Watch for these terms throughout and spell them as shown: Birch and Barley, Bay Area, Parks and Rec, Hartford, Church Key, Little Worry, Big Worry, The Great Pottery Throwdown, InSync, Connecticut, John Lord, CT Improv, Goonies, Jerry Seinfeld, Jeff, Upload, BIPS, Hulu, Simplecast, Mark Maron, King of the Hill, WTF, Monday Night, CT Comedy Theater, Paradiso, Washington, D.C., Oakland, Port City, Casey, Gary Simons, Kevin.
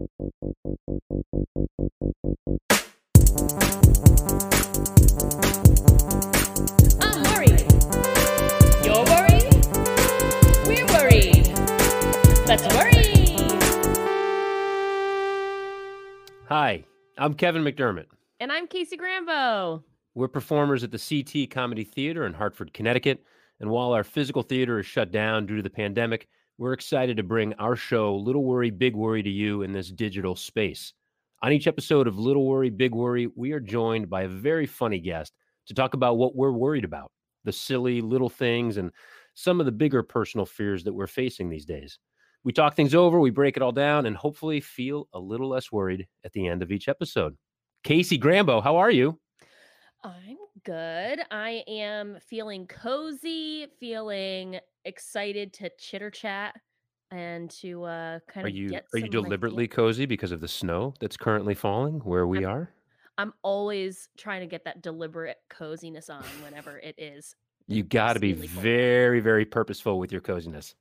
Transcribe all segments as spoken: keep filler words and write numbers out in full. I'm worried. You're worried. We're worried. Let's worry. Hi, I'm Kevin McDermott. And I'm Casey Grambo. We're performers at the C T Comedy Theater in Hartford, Connecticut. And while our physical theater is shut down due to the pandemic, we're excited to bring our show, Little Worry, Big Worry, to you in this digital space. On each episode of Little Worry, Big Worry, we are joined by a very funny guest to talk about what we're worried about, the silly little things and some of the bigger personal fears that we're facing these days. We talk things over, we break it all down, and hopefully feel a little less worried at the end of each episode. Casey Grambo, how are you? I'm good. I am feeling cozy, feeling excited to chitter chat and to uh, kind are of you, get Are some you deliberately idea. cozy because of the snow that's currently falling where we I'm, are? I'm always trying to get that deliberate coziness on whenever it is. You got to be very, very purposeful with your coziness.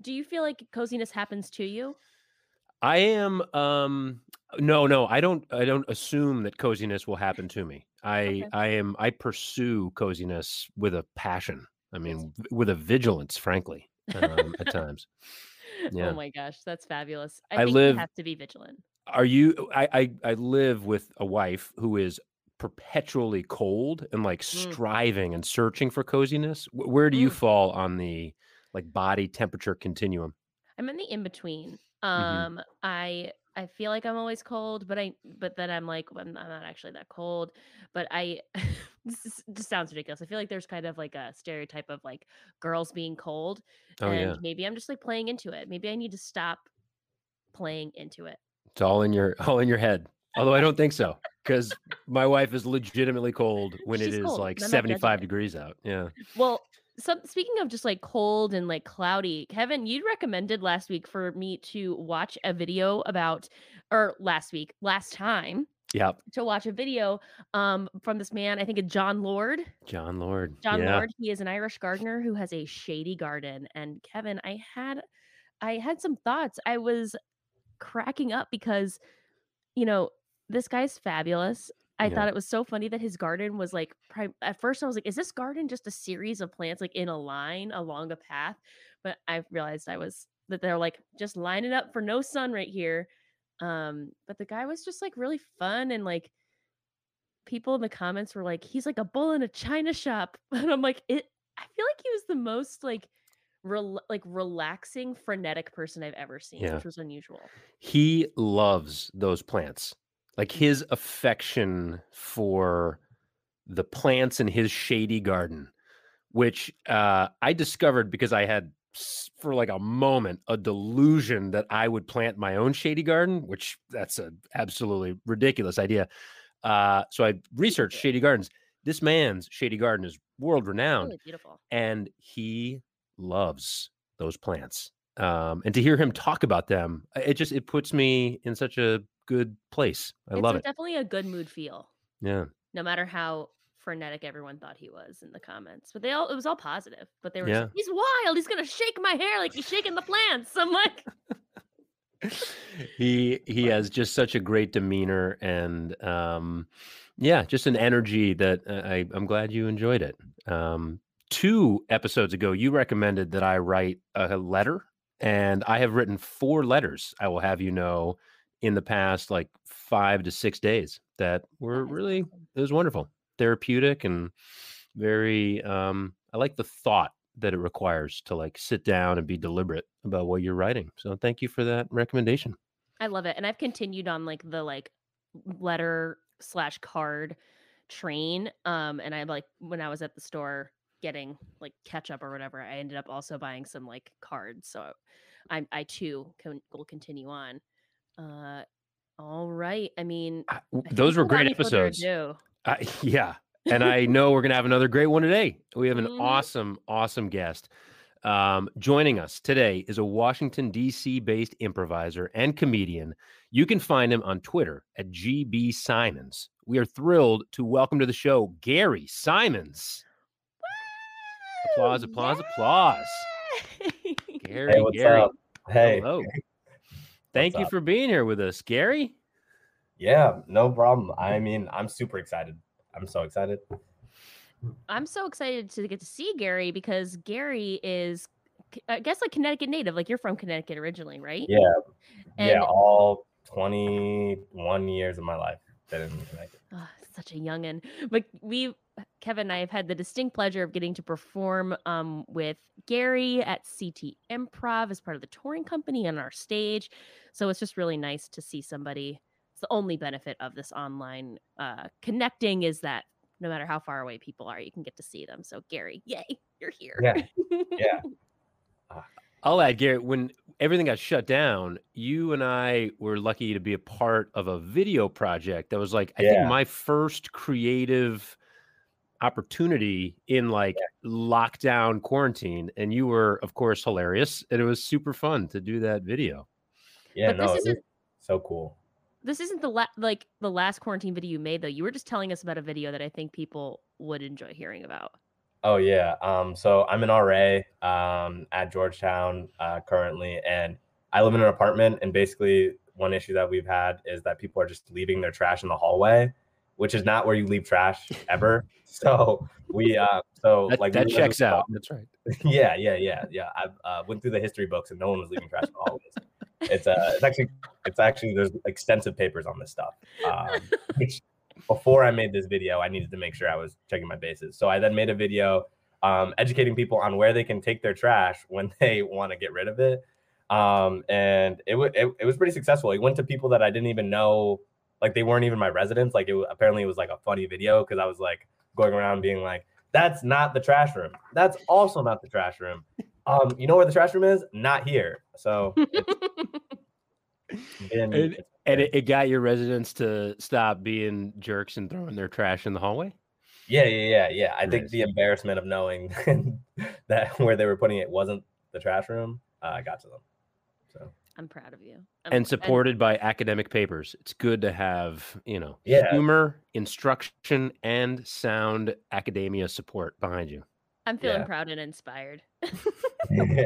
Do you feel like coziness happens to you? I am. Um, no, no, I don't. I don't assume that coziness will happen to me. I, okay. I am. I pursue coziness with a passion. I mean, with a vigilance, frankly, um, at times. Yeah. Oh my gosh, that's fabulous. I, I think live, you have to be vigilant. Are you? I, I, I live with a wife who is perpetually cold and like mm. striving and searching for coziness. Where do mm. you fall on the like body temperature continuum? I'm in the in between. Um, mm-hmm. I I feel like I'm always cold, but I but then I'm like well, I'm not actually that cold. But I this just sounds ridiculous. I feel like there's kind of like a stereotype of like girls being cold, oh, and yeah. maybe I'm just like playing into it. Maybe I need to stop playing into it. It's all in your all in your head. Although I don't think so, because my wife is legitimately cold when She's it is cold. like I'm seventy-five degrees out. Yeah. Well. So speaking of just like cold and like cloudy, Kevin, you recommended last week for me to watch a video about, or last week, last time, yeah, to watch a video um, from this man, I think it's John Lord. John Lord. John yeah. Lord. He is an Irish gardener who has a shady garden. And Kevin, I had, I had some thoughts. I was cracking up because, you know, this guy's fabulous. I yeah. thought it was so funny that his garden was like, prim- at first I was like, is this garden just a series of plants like in a line along a path? But I realized I was, that they're like, just line it up for no sun right here. Um, but the guy was just like really fun. And like people in the comments were like, he's like a bull in a china shop. And I'm like, it, I feel like he was the most like, Rel- like relaxing, frenetic person I've ever seen, yeah. which was unusual. He loves those plants. Like his affection for the plants in his shady garden, which uh, I discovered because I had for like a moment a delusion that I would plant my own shady garden, which that's an absolutely ridiculous idea. Uh, so I researched shady gardens. This man's shady garden is world renowned, really beautiful, and he loves those plants. Um, and to hear him talk about them, it just it puts me in such a good place. I it's love it. Definitely a good mood feel. Yeah. No matter how frenetic everyone thought he was in the comments, but they all it was all positive. But they were yeah. just, he's wild. He's gonna shake my hair like he's shaking the plants. I'm like, he he has just such a great demeanor and um, yeah, just an energy that I I'm glad you enjoyed it. Um, two episodes ago, you recommended that I write a letter. And I have written four letters, I will have you know, in the past like five to six days that were really, it was wonderful, therapeutic and very, um, I like the thought that it requires to like sit down and be deliberate about what you're writing. So thank you for that recommendation. I love it. And I've continued on like the like letter slash card train. Um, and I like when I was at the store getting like ketchup or whatever, I ended up also buying some like cards. So I, I too can will continue on. Uh, all right. I mean, I, those I were great episodes. Uh, yeah. And I know we're going to have another great one today. We have an mm-hmm. awesome, awesome guest. Um, joining us today is a Washington, D C based improviser and comedian. You can find him on Twitter at G B Simons. We are thrilled to welcome to the show, Gary Simons. Applause, applause, Yay! applause. Gary, hey, what's Gary. up? Hey. Hello. Thank you for being here with us, Gary. Yeah, no problem. I mean, I'm super excited. I'm so excited. I'm so excited to get to see Gary because Gary is, I guess, like Connecticut native. Like you're from Connecticut originally, right? Yeah. And yeah, all twenty-one years of my life that I'm in Connecticut. Oh, such a young'un. But we, Kevin and I have had the distinct pleasure of getting to perform um, with Gary at C T Improv as part of the touring company and our stage. So it's just really nice to see somebody. It's the only benefit of this online uh, connecting is that no matter how far away people are, you can get to see them. So Gary, yay, you're here. Yeah. Yeah. Uh, I'll add, Gary, when everything got shut down, you and I were lucky to be a part of a video project that was like, I yeah. think my first creative opportunity in like yeah. lockdown quarantine. And you were, of course, hilarious. And it was super fun to do that video. Yeah, but no, this isn't so cool. This isn't the la- like the last quarantine video you made, though. You were just telling us about a video that I think people would enjoy hearing about. Oh, yeah. Um, so I'm an R A um, at Georgetown uh, currently, and I live in an apartment. And basically, one issue that we've had is that people are just leaving their trash in the hallway, which is not where you leave trash ever. So we uh, so that, like that we checks out. That's right. Yeah, yeah, yeah, yeah. I uh, went through the history books, and no one was leaving trash in the hallways. It's uh, it's actually, it's actually, there's extensive papers on this stuff. Um, which before I made this video, I needed to make sure I was checking my bases. So I then made a video um, educating people on where they can take their trash when they want to get rid of it. Um, and it, w- it it was pretty successful. It went to people that I didn't even know, like they weren't even my residents. Like it w- apparently it was like a funny video because I was like going around being like, that's not the trash room. That's also not the trash room. Um, you know where the trash room is? Not here. So, it's been, and, and it, it got your residents to stop being jerks and throwing their trash in the hallway. Yeah, yeah, yeah, yeah. I think the embarrassment of knowing that where they were putting it wasn't the trash room uh, got to them. So I'm proud of you. I'm, and supported I'm, by academic papers. It's good to have, you know, yeah. humor, instruction, and sound academia support behind you. I'm feeling yeah. proud and inspired. Yeah.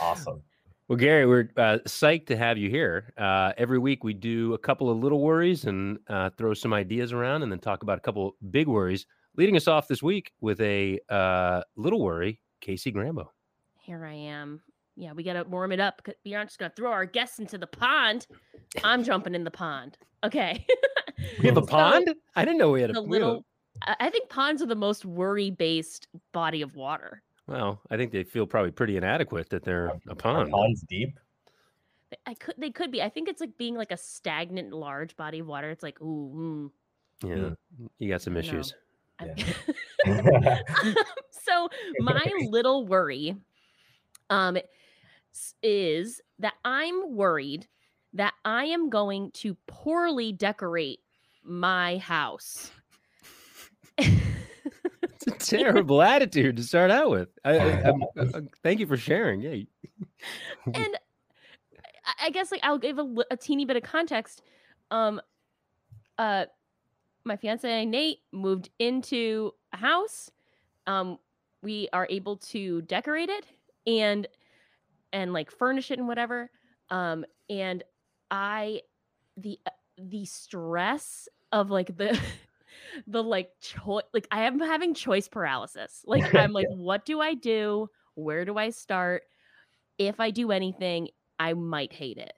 Awesome. Well, Gary, we're uh, psyched to have you here. Uh, every week we do a couple of little worries and uh, throw some ideas around and then talk about a couple big worries, leading us off this week with a uh, little worry, Casey Grambo. Here I am. Yeah, we got to warm it up. We aren't just going to throw our guests into the pond. I'm jumping in the pond. Okay. We have a pond? So, I didn't know we had a little. I think ponds are the most worry-based body of water. Well, I think they feel probably pretty inadequate that they're are, a pond. Are ponds deep? I could, they could be. I think it's like being like a stagnant, large body of water. It's like, ooh. Mm, yeah, mm. You got some issues. No. Yeah. um, so my little worry um, is that I'm worried that I am going to poorly decorate my house. It's a terrible attitude to start out with. I, I, I, I, I, thank you for sharing. Yeah, and I guess like I'll give a, a teeny bit of context. Um, uh, my fiance Nate moved into a house. Um, we are able to decorate it and and like furnish it and whatever. Um, and I the the stress of like the. The like choice, like I am having choice paralysis. Like I'm like, yeah. What do I do? Where do I start? If I do anything, I might hate it.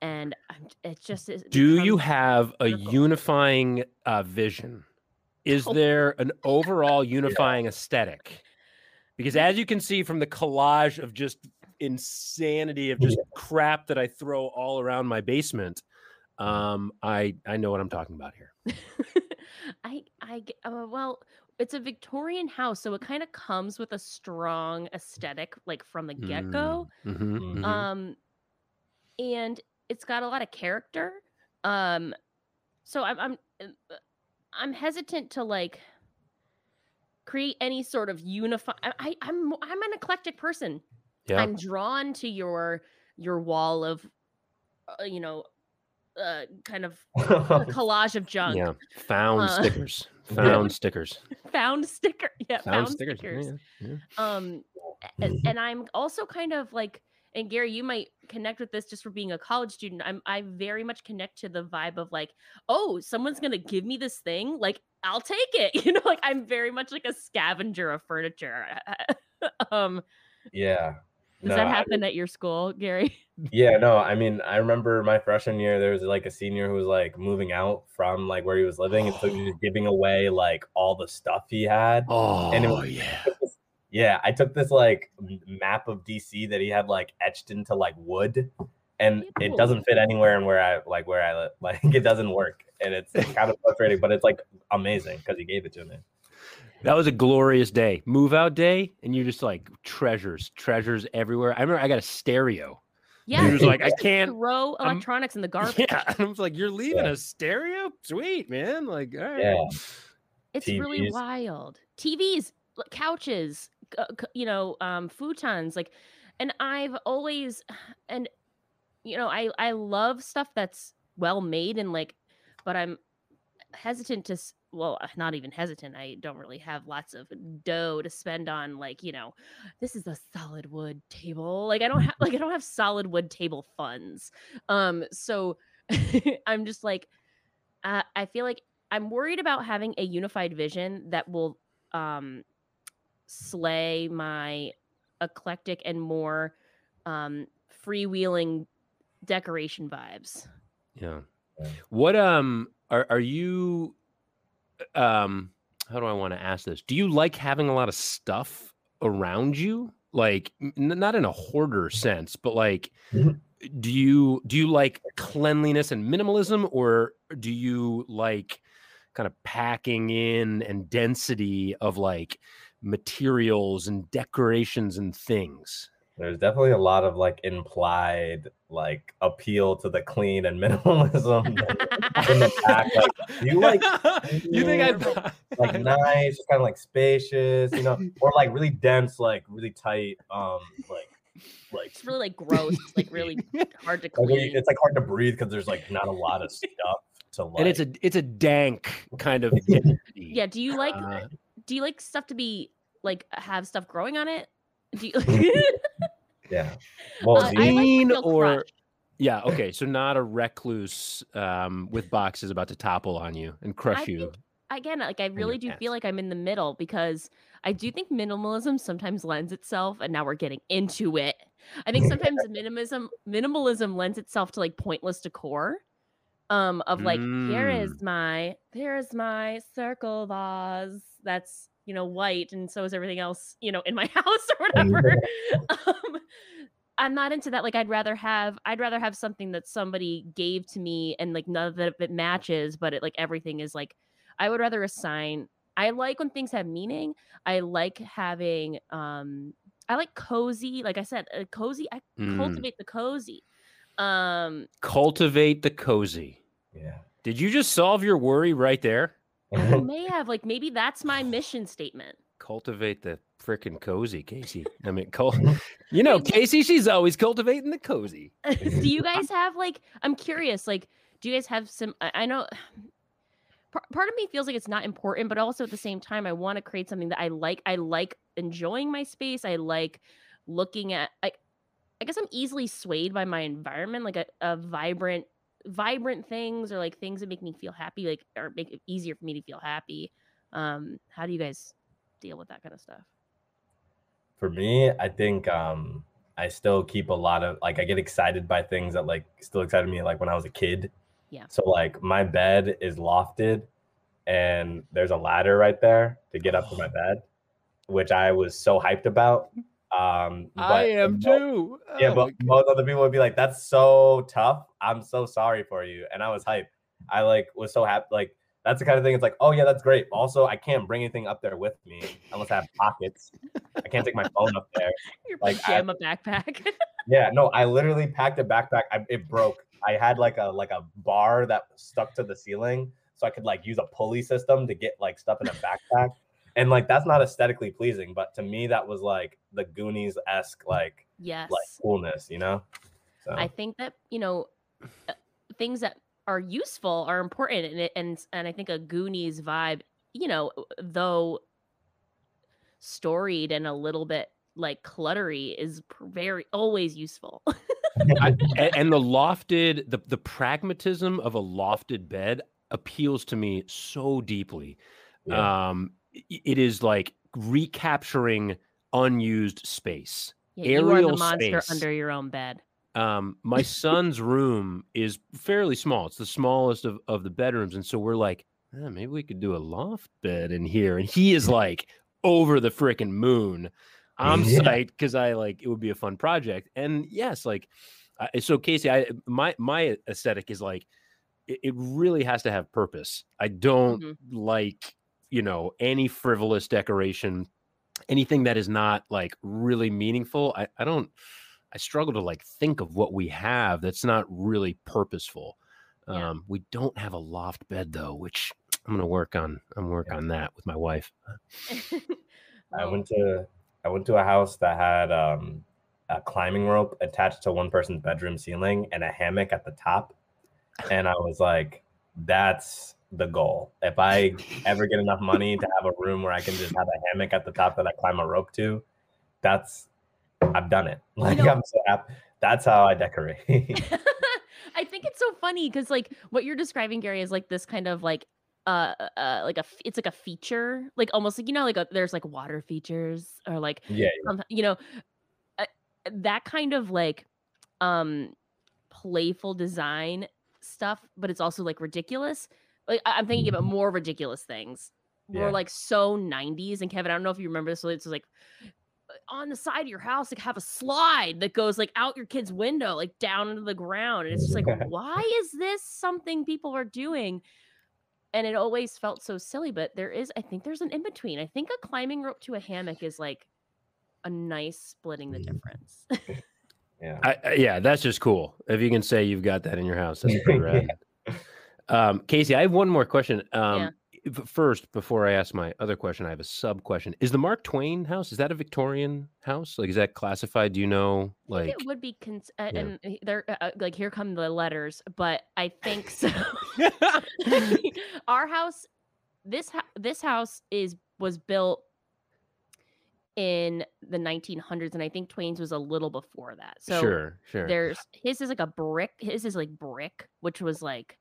And I'm, it's just. It do you have critical. a unifying uh, vision? Is there an overall unifying yeah. aesthetic? Because as you can see from the collage of just insanity of just yeah. crap that I throw all around my basement, um, I I know what I'm talking about here. I, I, uh, well, it's a Victorian house, so it kind of comes with a strong aesthetic, like from the get-go. Mm-hmm, mm-hmm. Um, and it's got a lot of character. Um, so I'm, I'm, I'm hesitant to like create any sort of unify. I, I'm, I'm an eclectic person. Yeah. I'm drawn to your, your wall of, uh, you know. Uh, kind of a collage of junk. Yeah, found uh, stickers. Found stickers. Found sticker. Yeah, found, found stickers. stickers. Yeah, yeah. Um, and, and I'm also kind of like and Gary, you might connect with this just for being a college student. I'm, I very much connect to the vibe of like, oh, someone's going to give me this thing. Like, I'll take it. You know, like I'm very much like a scavenger of furniture. um, yeah. Does no, that happen I, at your school, Gary? Yeah, no, I mean, I remember my freshman year, there was like a senior who was like moving out from like where he was living. Oh. And so he was giving away like all the stuff he had. Oh, and it was, yeah. Yeah, I took this like map of D C that he had like etched into like wood, and it doesn't fit anywhere. And where I like where I like it doesn't work, and it's kind of frustrating, but it's like amazing because he gave it to me. That was a glorious day, move out day, and you're just like treasures, treasures everywhere. I remember I got a stereo. Yeah, he was like, I can't throw electronics I'm, in the garbage. Yeah, I was like, you're leaving yeah. a stereo? Sweet, man. Like, all right. Yeah. It's T Vs. Really wild. T Vs, couches, you know, um, futons, like, and I've always, and you know, I I love stuff that's well made and like, but I'm hesitant to. Well, not even hesitant. I don't really have lots of dough to spend on, like, you know, this is a solid wood table. Like I don't have, like I don't have solid wood table funds. Um, so I'm just like, uh, I feel like I'm worried about having a unified vision that will um, slay my eclectic and more um, freewheeling decoration vibes. Yeah. What um are are you? Um, how do I want to ask this? Do you like having a lot of stuff around you? Like n- not in a hoarder sense, but like, mm-hmm. do you, do you like cleanliness and minimalism, or do you like kind of packing in and density of like materials and decorations and things? There's definitely a lot of like implied like appeal to the clean and minimalism in the back. Like, you like you think I like nice, kind of like spacious, you know, or like really dense, like really tight, um, like like it's really like gross, like really hard to clean. It's like hard to breathe because there's like not a lot of stuff to like. And it's a it's a dank kind of density. Yeah. Do you like uh, do you like stuff to be like have stuff growing on it? Do you... yeah, well, uh, like or yeah, okay, so not a recluse um with boxes about to topple on you and crush I you think, again like I really do ass. Feel like I'm in the middle, because I do think minimalism sometimes lends itself, and now we're getting into it, I think sometimes minimalism minimalism lends itself to like pointless decor um of like mm. here is my here is my circle vase that's you know, white, and so is everything else, you know, in my house or whatever. um, I'm not into that. Like, I'd rather have, I'd rather have something that somebody gave to me, and like none of it matches, but it like everything is like, I would rather assign. I like when things have meaning. I like having, um, I like cozy. Like I said, uh, cozy. I mm. cultivate the cozy. Um, cultivate the cozy. Yeah. Did you just solve your worry right there? I may have, like, maybe that's my mission statement. Cultivate the freaking cozy, Casey. I mean, col- you know, Casey, she's always cultivating the cozy. Do you guys have, like, I'm curious, like, do you guys have some, I know, part of me feels like it's not important, but also at the same time, I want to create something that I like. I like enjoying my space. I like looking at, I, I guess I'm easily swayed by my environment, like a, a vibrant, vibrant things, or like things that make me feel happy, like, or make it easier for me to feel happy. Um how do you guys deal with that kind of stuff? For me, I think um I still keep a lot of, like, I get excited by things that like still excited me, like when I was a kid. Yeah, so like my bed is lofted, and there's a ladder right there to get up to my bed, which I was so hyped about. Um, but I am both, too. Oh yeah, but most other people would be like, "That's so tough. I'm so sorry for you." And I was hyped. I like was so happy. Like that's the kind of thing. It's like, oh yeah, that's great. Also, I can't bring anything up there with me unless I have pockets. I can't take my phone up there. Your like, pajama I, backpack. Yeah, no, I literally packed a backpack. I, it broke. I had like a like a bar that stuck to the ceiling, so I could like use a pulley system to get like stuff in a backpack. And like that's not aesthetically pleasing, but to me that was like the Goonies-esque like, yes. like coolness, you know? So. I think that, you know, things that are useful are important, and and and I think a Goonies vibe, you know, though storied and a little bit like cluttery is very always useful. I, and the lofted, the, the pragmatism of a lofted bed appeals to me so deeply. Yeah. Um, it is like recapturing unused space. Yeah, aerial you are the monster space under your own bed. Um, my son's room is fairly small. It's the smallest of, of the bedrooms. And so we're like, eh, maybe we could do a loft bed in here. And he is like over the freaking moon. I'm yeah. psyched because I like, it would be a fun project. And yes, like, uh, so Casey, I, my, my aesthetic is like, it, it really has to have purpose. I don't mm-hmm. like, you know, any frivolous decoration, anything that is not like really meaningful. I, I don't, I struggle to like think of what we have that's not really purposeful. Yeah. Um, we don't have a loft bed though, which I'm going to work on. I'm work yeah. on that with my wife. I went to, I went to a house that had um, a climbing rope attached to one person's bedroom ceiling and a hammock at the top. And I was like, that's the goal. If I ever get enough money to have a room where I can just have a hammock at the top that I climb a rope to, that's, I've done it. Like, you know, I'm so happy. That's how I decorate. I think it's so funny because like what you're describing, Gary, is like this kind of like, Uh, uh, like a, it's like a feature, like almost like, you know, like a, there's like water features or like, yeah, yeah. Um, you know, uh, that kind of like, um, playful design stuff, but it's also like ridiculous. Like I- I'm thinking about more ridiculous things. Yeah. We're like so nineties. And Kevin, I don't know if you remember this, so it's like on the side of your house, like have a slide that goes like out your kid's window, like down into the ground. And it's just like, why is this something people are doing? And it always felt so silly, but there is, I think there's an in-between. I think a climbing rope to a hammock is like a nice splitting the difference. yeah. I, I, yeah. That's just cool. If you can say you've got that in your house, that's pretty rad. yeah. um, Casey, I have one more question. Um, yeah. First, before I ask my other question, I have a sub question. Is the Mark Twain house, is that a Victorian house? Like, is that classified? Do you know? Like, it would be, cons- yeah. and there, uh, like, here come the letters, but I think so. Our house, this this house is was built in the nineteen hundreds, and I think Twain's was a little before that. So sure, sure. There's his is like a brick. His is like brick, which was like,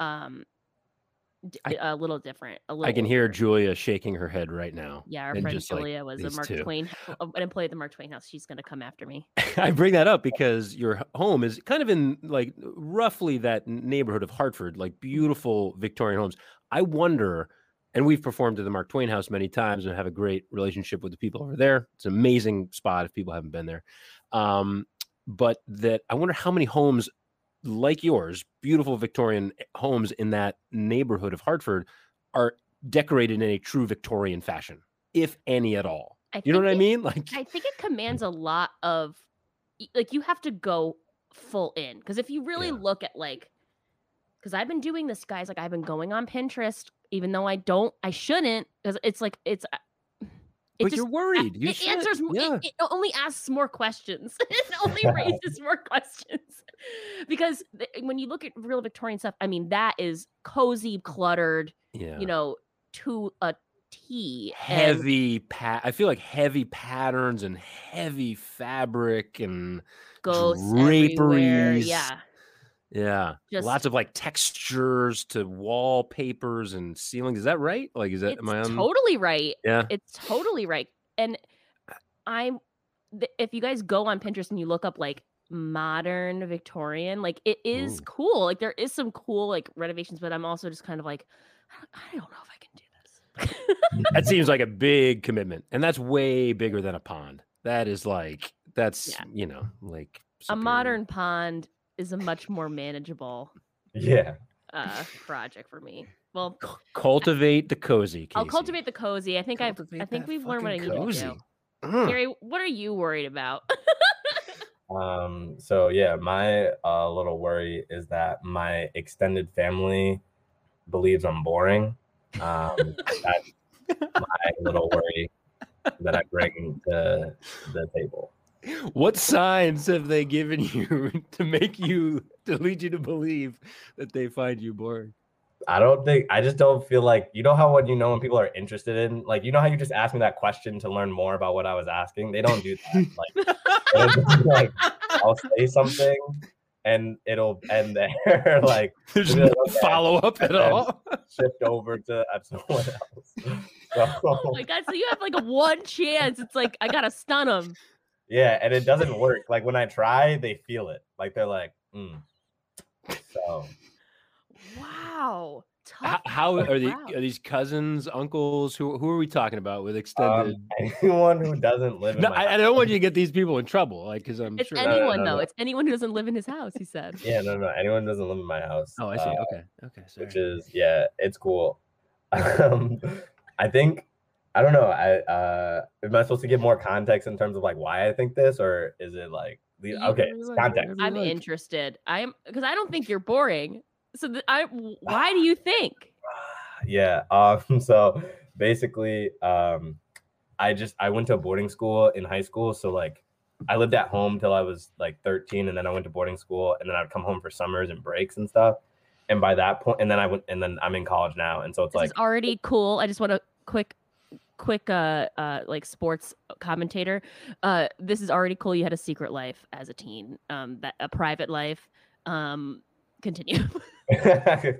um, I, a little different. A little. I can hear different. Julia shaking her head right now. Yeah, our friend Julia like was a Mark two. Twain, an employee at the Mark Twain house. She's gonna come after me. I bring that up because your home is kind of in like roughly that neighborhood of Hartford, like beautiful Victorian homes. I wonder, and we've performed at the Mark Twain house many times and have a great relationship with the people over there. It's an amazing spot if people haven't been there. Um, but that I wonder how many homes like yours, beautiful Victorian homes in that neighborhood of Hartford are decorated in a true Victorian fashion, if any at all. I you know what it, I mean? Like, I think it commands a lot of, like, you have to go full in. Because if you really yeah. look at, like, because I've been doing this, guys, like, I've been going on Pinterest, even though I don't, I shouldn't, because it's like, it's, It but just, you're worried. You it should. answers. Yeah. It, it only asks more questions. It only raises more questions because th- when you look at real Victorian stuff, I mean that is cozy, cluttered. Yeah. You know, to a T. Heavy. And pa- I feel like heavy patterns and heavy fabric and ghosts draperies. Everywhere. Yeah. Yeah. Just, lots of like textures to wallpapers and ceilings. Is that right? Like, is that it's am I on? Totally right? Yeah. It's totally right. And I'm, th- if you guys go on Pinterest and you look up like modern Victorian, like it is Ooh. cool. Like there is some cool like renovations, but I'm also just kind of like, I don't know if I can do this. That seems like a big commitment. And that's way bigger than a pond. That is like, that's, yeah. you know, like superior. A modern pond is a much more manageable yeah uh project for me. Well, C- cultivate I, the cozy Casey. I'll cultivate the cozy. I think I I think we've learned what I need cozy. to do. Mm. Gary, what are you worried about? um so yeah, my uh, little worry is that my extended family believes I'm boring. Um that's my little worry that I bring to the table. What signs have they given you to make you, to lead you to believe that they find you boring? I don't think, I just don't feel like, you know how when you know when people are interested in, like, you know how you just asked me that question to learn more about what I was asking? They don't do that. Like, they're just like, I'll say something and it'll end there. Like, there's no okay, follow up at all. Shift over to someone else. So, oh my God. So you have like a one chance. It's like, I got to stun them. Yeah. And it doesn't work. Like, when I try, they feel it. Like, they're like, hmm. So. Wow. Tough. How, how are, the, wow. are these cousins, uncles? Who who are we talking about with extended? Um, anyone who doesn't live in no, my I, house. I don't want you to get these people in trouble. Like, because I'm it's sure. It's anyone, no, no, no, though. No. It's anyone who doesn't live in his house, he said. Yeah, no, no. Anyone who doesn't live in my house. Oh, I see. Uh, okay. Okay. Sorry. Which is, yeah, it's cool. Um, I think, I don't know. I uh, am I supposed to give more context in terms of like why I think this, or is it like, okay, context. I'm interested. I'm, because I don't think you're boring. So th- I, why do you think? Yeah. Um, so basically, um, I just, I went to boarding school in high school. So like I lived at home till I was like thirteen, and then I went to boarding school, and then I'd come home for summers and breaks and stuff. And by that point, and then I went, and then I'm in college now. And so it's this like, it's already cool. I just want a quick, quick, uh, uh, like sports commentator. Uh, this is already cool. You had a secret life as a teen, um, that a private life, um, continue. yeah,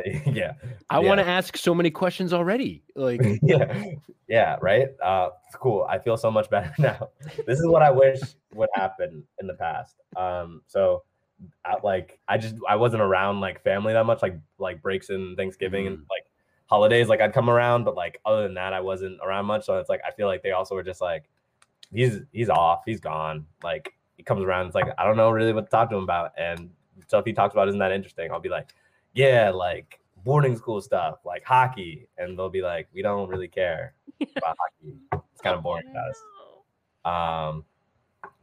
yeah. I yeah. want to ask so many questions already. Like, yeah, yeah, right. Uh, it's cool. I feel so much better now. This is what I wish would happen in the past. Um, so, I, like, I just I wasn't around like family that much. Like, like breaks in Thanksgiving mm-hmm. and like holidays. Like, I'd come around, but like other than that, I wasn't around much. So it's like I feel like they also were just like, he's he's off, he's gone. Like, he comes around, it's like I don't know really what to talk to him about, and stuff he talks about isn't that interesting. I'll be like, yeah, like boarding school stuff, like hockey, and they'll be like, we don't really care about hockey. It's kind of boring to us. Um,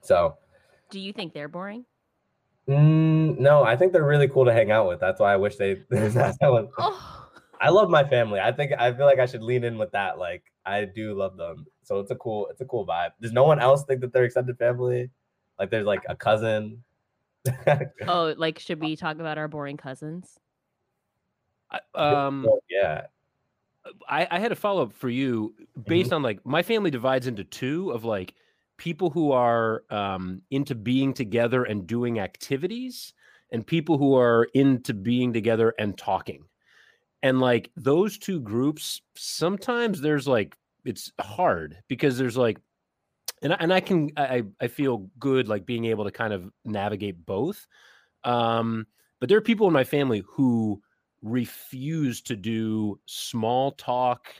so, do you think they're boring? Mm, no, I think they're really cool to hang out with. That's why I wish they. oh. I love my family. I think I feel like I should lean in with that. Like I do love them, so it's a cool, it's a cool vibe. Does no one else think that they're extended family? Like there's like a cousin. oh, like should we talk about our boring cousins? Um, yeah. I, I had a follow up for you based mm-hmm. on like my family divides into two of like people who are um, into being together and doing activities, and people who are into being together and talking. And like those two groups, sometimes there's like it's hard because there's like. And I, and I can I I feel good like being able to kind of navigate both, um, but there are people in my family who refuse to do small talk,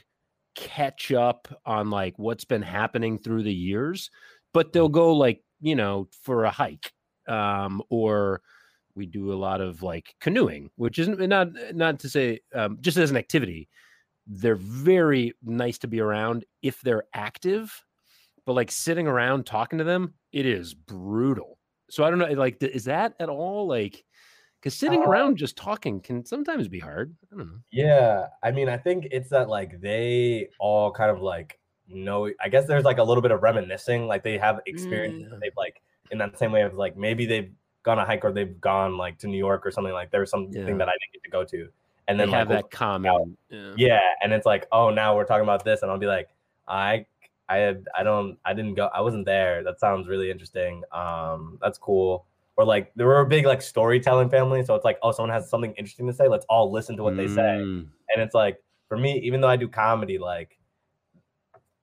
catch up on like what's been happening through the years, but they'll go like you know for a hike, um, or we do a lot of like canoeing, which isn't not not to say um, just as an activity. They're very nice to be around if they're active. But like sitting around talking to them, it is brutal. So I don't know, like, is that at all like, because sitting uh, around just talking can sometimes be hard. I don't know. Yeah. I mean, I think it's that like they all kind of like know, I guess there's like a little bit of reminiscing, like they have experience. Mm. They've like, in that same way of like, maybe they've gone a hike or they've gone like to New York or something like there was something yeah. that I didn't get to go to. And then they have like, that comment. Yeah. yeah. And it's like, oh, now we're talking about this. And I'll be like, I I had, I don't, I didn't go, I wasn't there. That sounds really interesting. Um, that's cool. Or like, there were a big like storytelling family. So it's like, oh, someone has something interesting to say. Let's all listen to what mm. they say. And it's like, for me, even though I do comedy, like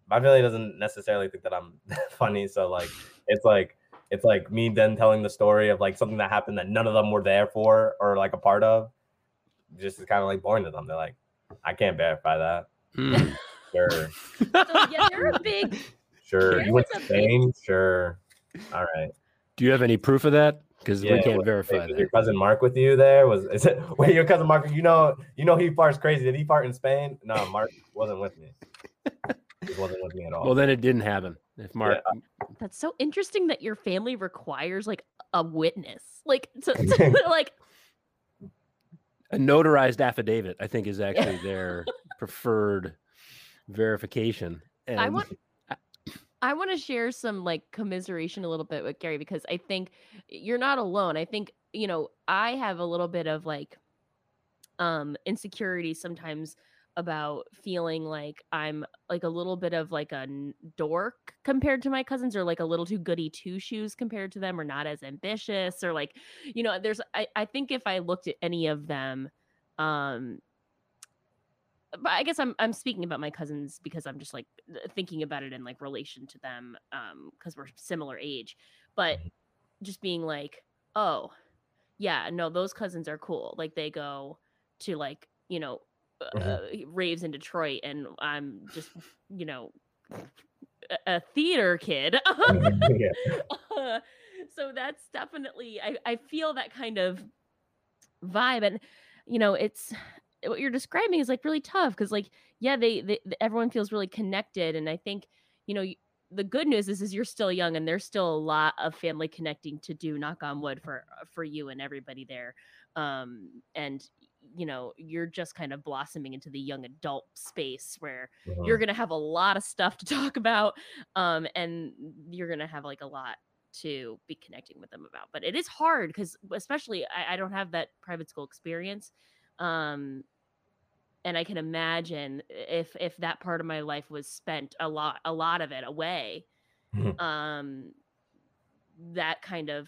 my family doesn't necessarily think that I'm funny. So like, it's like, it's like me then telling the story of like something that happened that none of them were there for, or like a part of, just is kind of like boring to them. They're like, I can't verify that. Mm. Sure. So, yeah, they're a big. Sure. You went to Spain? Sure. All right. Do you have any proof of that? Because yeah, we can't was, verify wait, that. Was your cousin Mark with you there? Was is it? Wait, your cousin Mark? You know, you know he farts crazy. Did he fart in Spain? No, Mark wasn't with me. He wasn't with me at all. Well, then it didn't happen. If Mark. Yeah. That's so interesting that your family requires like a witness, like to, to like. A notarized affidavit, I think, is actually their preferred. Verification. And I want I want to share some like commiseration a little bit with Gary, because I think you're not alone. I think, you know, I have a little bit of like um, insecurity sometimes about feeling like I'm like a little bit of like a dork compared to my cousins, or like a little too goody two shoes compared to them, or not as ambitious, or like, you know, there's, I, I think if I looked at any of them, um, but I guess I'm, I'm speaking about my cousins because I'm just like thinking about it in like relation to them. Um, cause we're similar age, but just being like, oh yeah, no, those cousins are cool. Like they go to like, you know, Uh, raves in Detroit, and I'm just, you know, a, a theater kid. Yeah. uh, so that's definitely, I, I feel that kind of vibe, and you know, it's what you're describing is like really tough because, like, yeah, they, they everyone feels really connected, and I think, you know, the good news is is you're still young, and there's still a lot of family connecting to do. Knock on wood for for you and everybody there, um, and. You know, you're just kind of blossoming into the young adult space where uh-huh. you're going to have a lot of stuff to talk about. Um, and you're going to have like a lot to be connecting with them about, but it is hard because especially I, I don't have that private school experience. Um, and I can imagine if, if that part of my life was spent a lot, a lot of it away, mm-hmm. um, that kind of,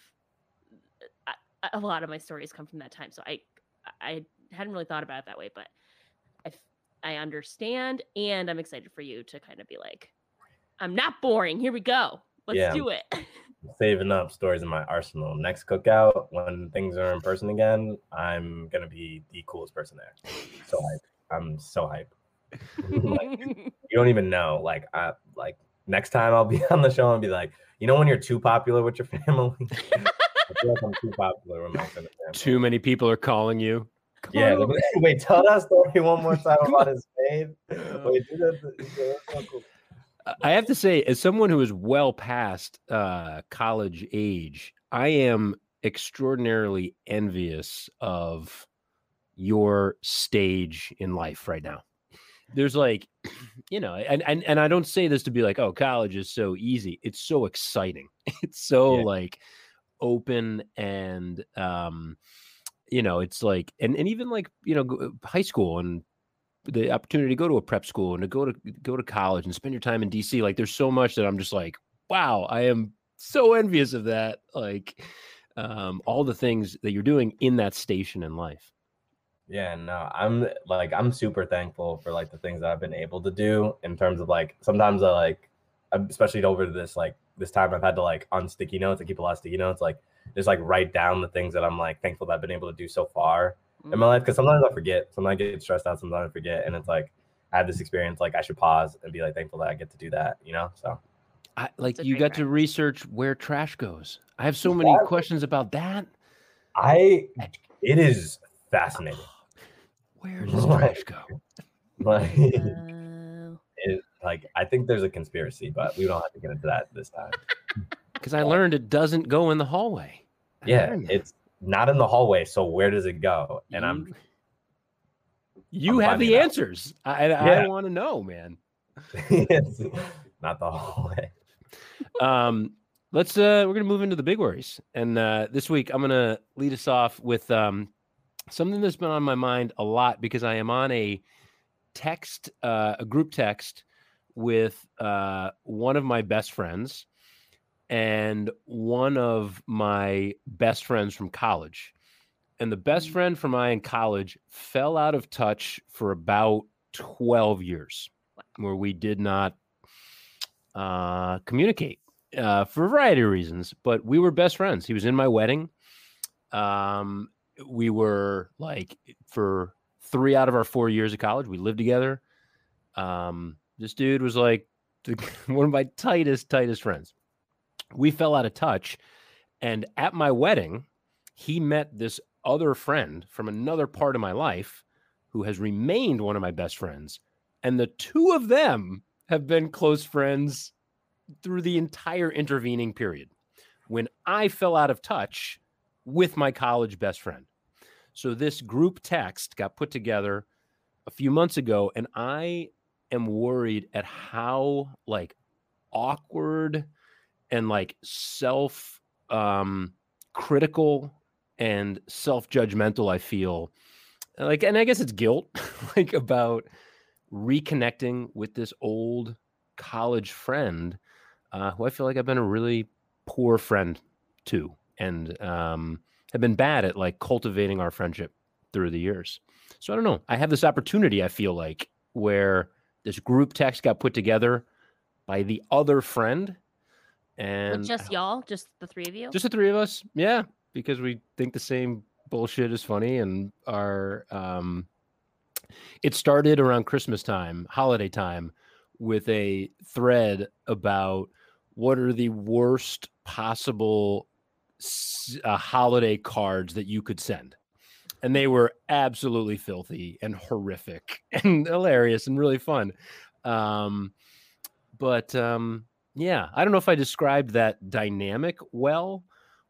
a, a lot of my stories come from that time. So I, I, hadn't really thought about it that way, but I, I understand, and I'm excited for you to kind of be like, I'm not boring. Here we go. Let's yeah, do it. Saving up stories in my arsenal. Next cookout, when things are in person again, I'm gonna be the coolest person there. So I, I'm so hype. Like, you don't even know. Like I like next time I'll be on the show and be like, you know, when you're too popular with your family. I feel like I'm too popular with my family. Too many people are calling you. Come yeah, on. Wait, tell that story one more time about his name. Wait, do that, do that. So cool. I have to say, as someone who is well past uh, college age, I am extraordinarily envious of your stage in life right now. There's like, you know, and and, and I don't say this to be like, oh, college is so easy. It's so exciting. It's so yeah. like open and, um, you know, it's like, and, and even like, you know, high school and the opportunity to go to a prep school and to go to go to college and spend your time in D C. Like there's so much that I'm just like, wow, I am so envious of that. Like um, all the things that you're doing in that station in life. Yeah, no, I'm like, I'm super thankful for like the things that I've been able to do in terms of like, sometimes I like, especially over this, like this time I've had to like on sticky notes, I keep a lot of sticky notes, like just like write down the things that I'm like thankful that I've been able to do so far mm-hmm. in my life. Cause sometimes I forget, sometimes I get stressed out, sometimes I forget. And it's like, I have this experience, like I should pause and be like thankful that I get to do that, you know? So I like, you got to research where trash goes. I have so many that, questions about that. I, it is fascinating. Where does trash go? Like, uh... it, like, I think there's a conspiracy, but we don't have to get into that this time. Because I learned it doesn't go in the hallway. I yeah, it's not in the hallway. So where does it go? And you, I'm. You I'm have the answers. Out. I I, yeah. I want to know, man. It's not the hallway. Um, let's. Uh, we're gonna move into the big worries, and uh, this week I'm gonna lead us off with um, something that's been on my mind a lot because I am on a text, uh, a group text with uh, one of my best friends. And one of my best friends from college, and the best friend from I in college fell out of touch for about twelve years, where we did not uh, communicate uh, for a variety of reasons. But we were best friends. He was in my wedding. Um, we were like for three out of our four years of college, we lived together. Um, this dude was like the, one of my tightest, tightest friends. We fell out of touch, and at my wedding, he met this other friend from another part of my life who has remained one of my best friends, and the two of them have been close friends through the entire intervening period when I fell out of touch with my college best friend. So this group text got put together a few months ago, and I am worried at how like awkward and like self um, critical and self-judgmental I feel like, and I guess it's guilt, like about reconnecting with this old college friend, uh, who I feel like I've been a really poor friend to, and um, have been bad at like cultivating our friendship through the years. So I don't know. I have this opportunity, I feel like, where this group text got put together by the other friend. And well, just y'all, just the three of you, just the three of us. Yeah. Because we think the same bullshit is funny, and our, um, it started around Christmas time, holiday time, with a thread about what are the worst possible uh, holiday cards that you could send. And they were absolutely filthy and horrific and hilarious and really fun. Um, but um, yeah, I don't know if I described that dynamic well,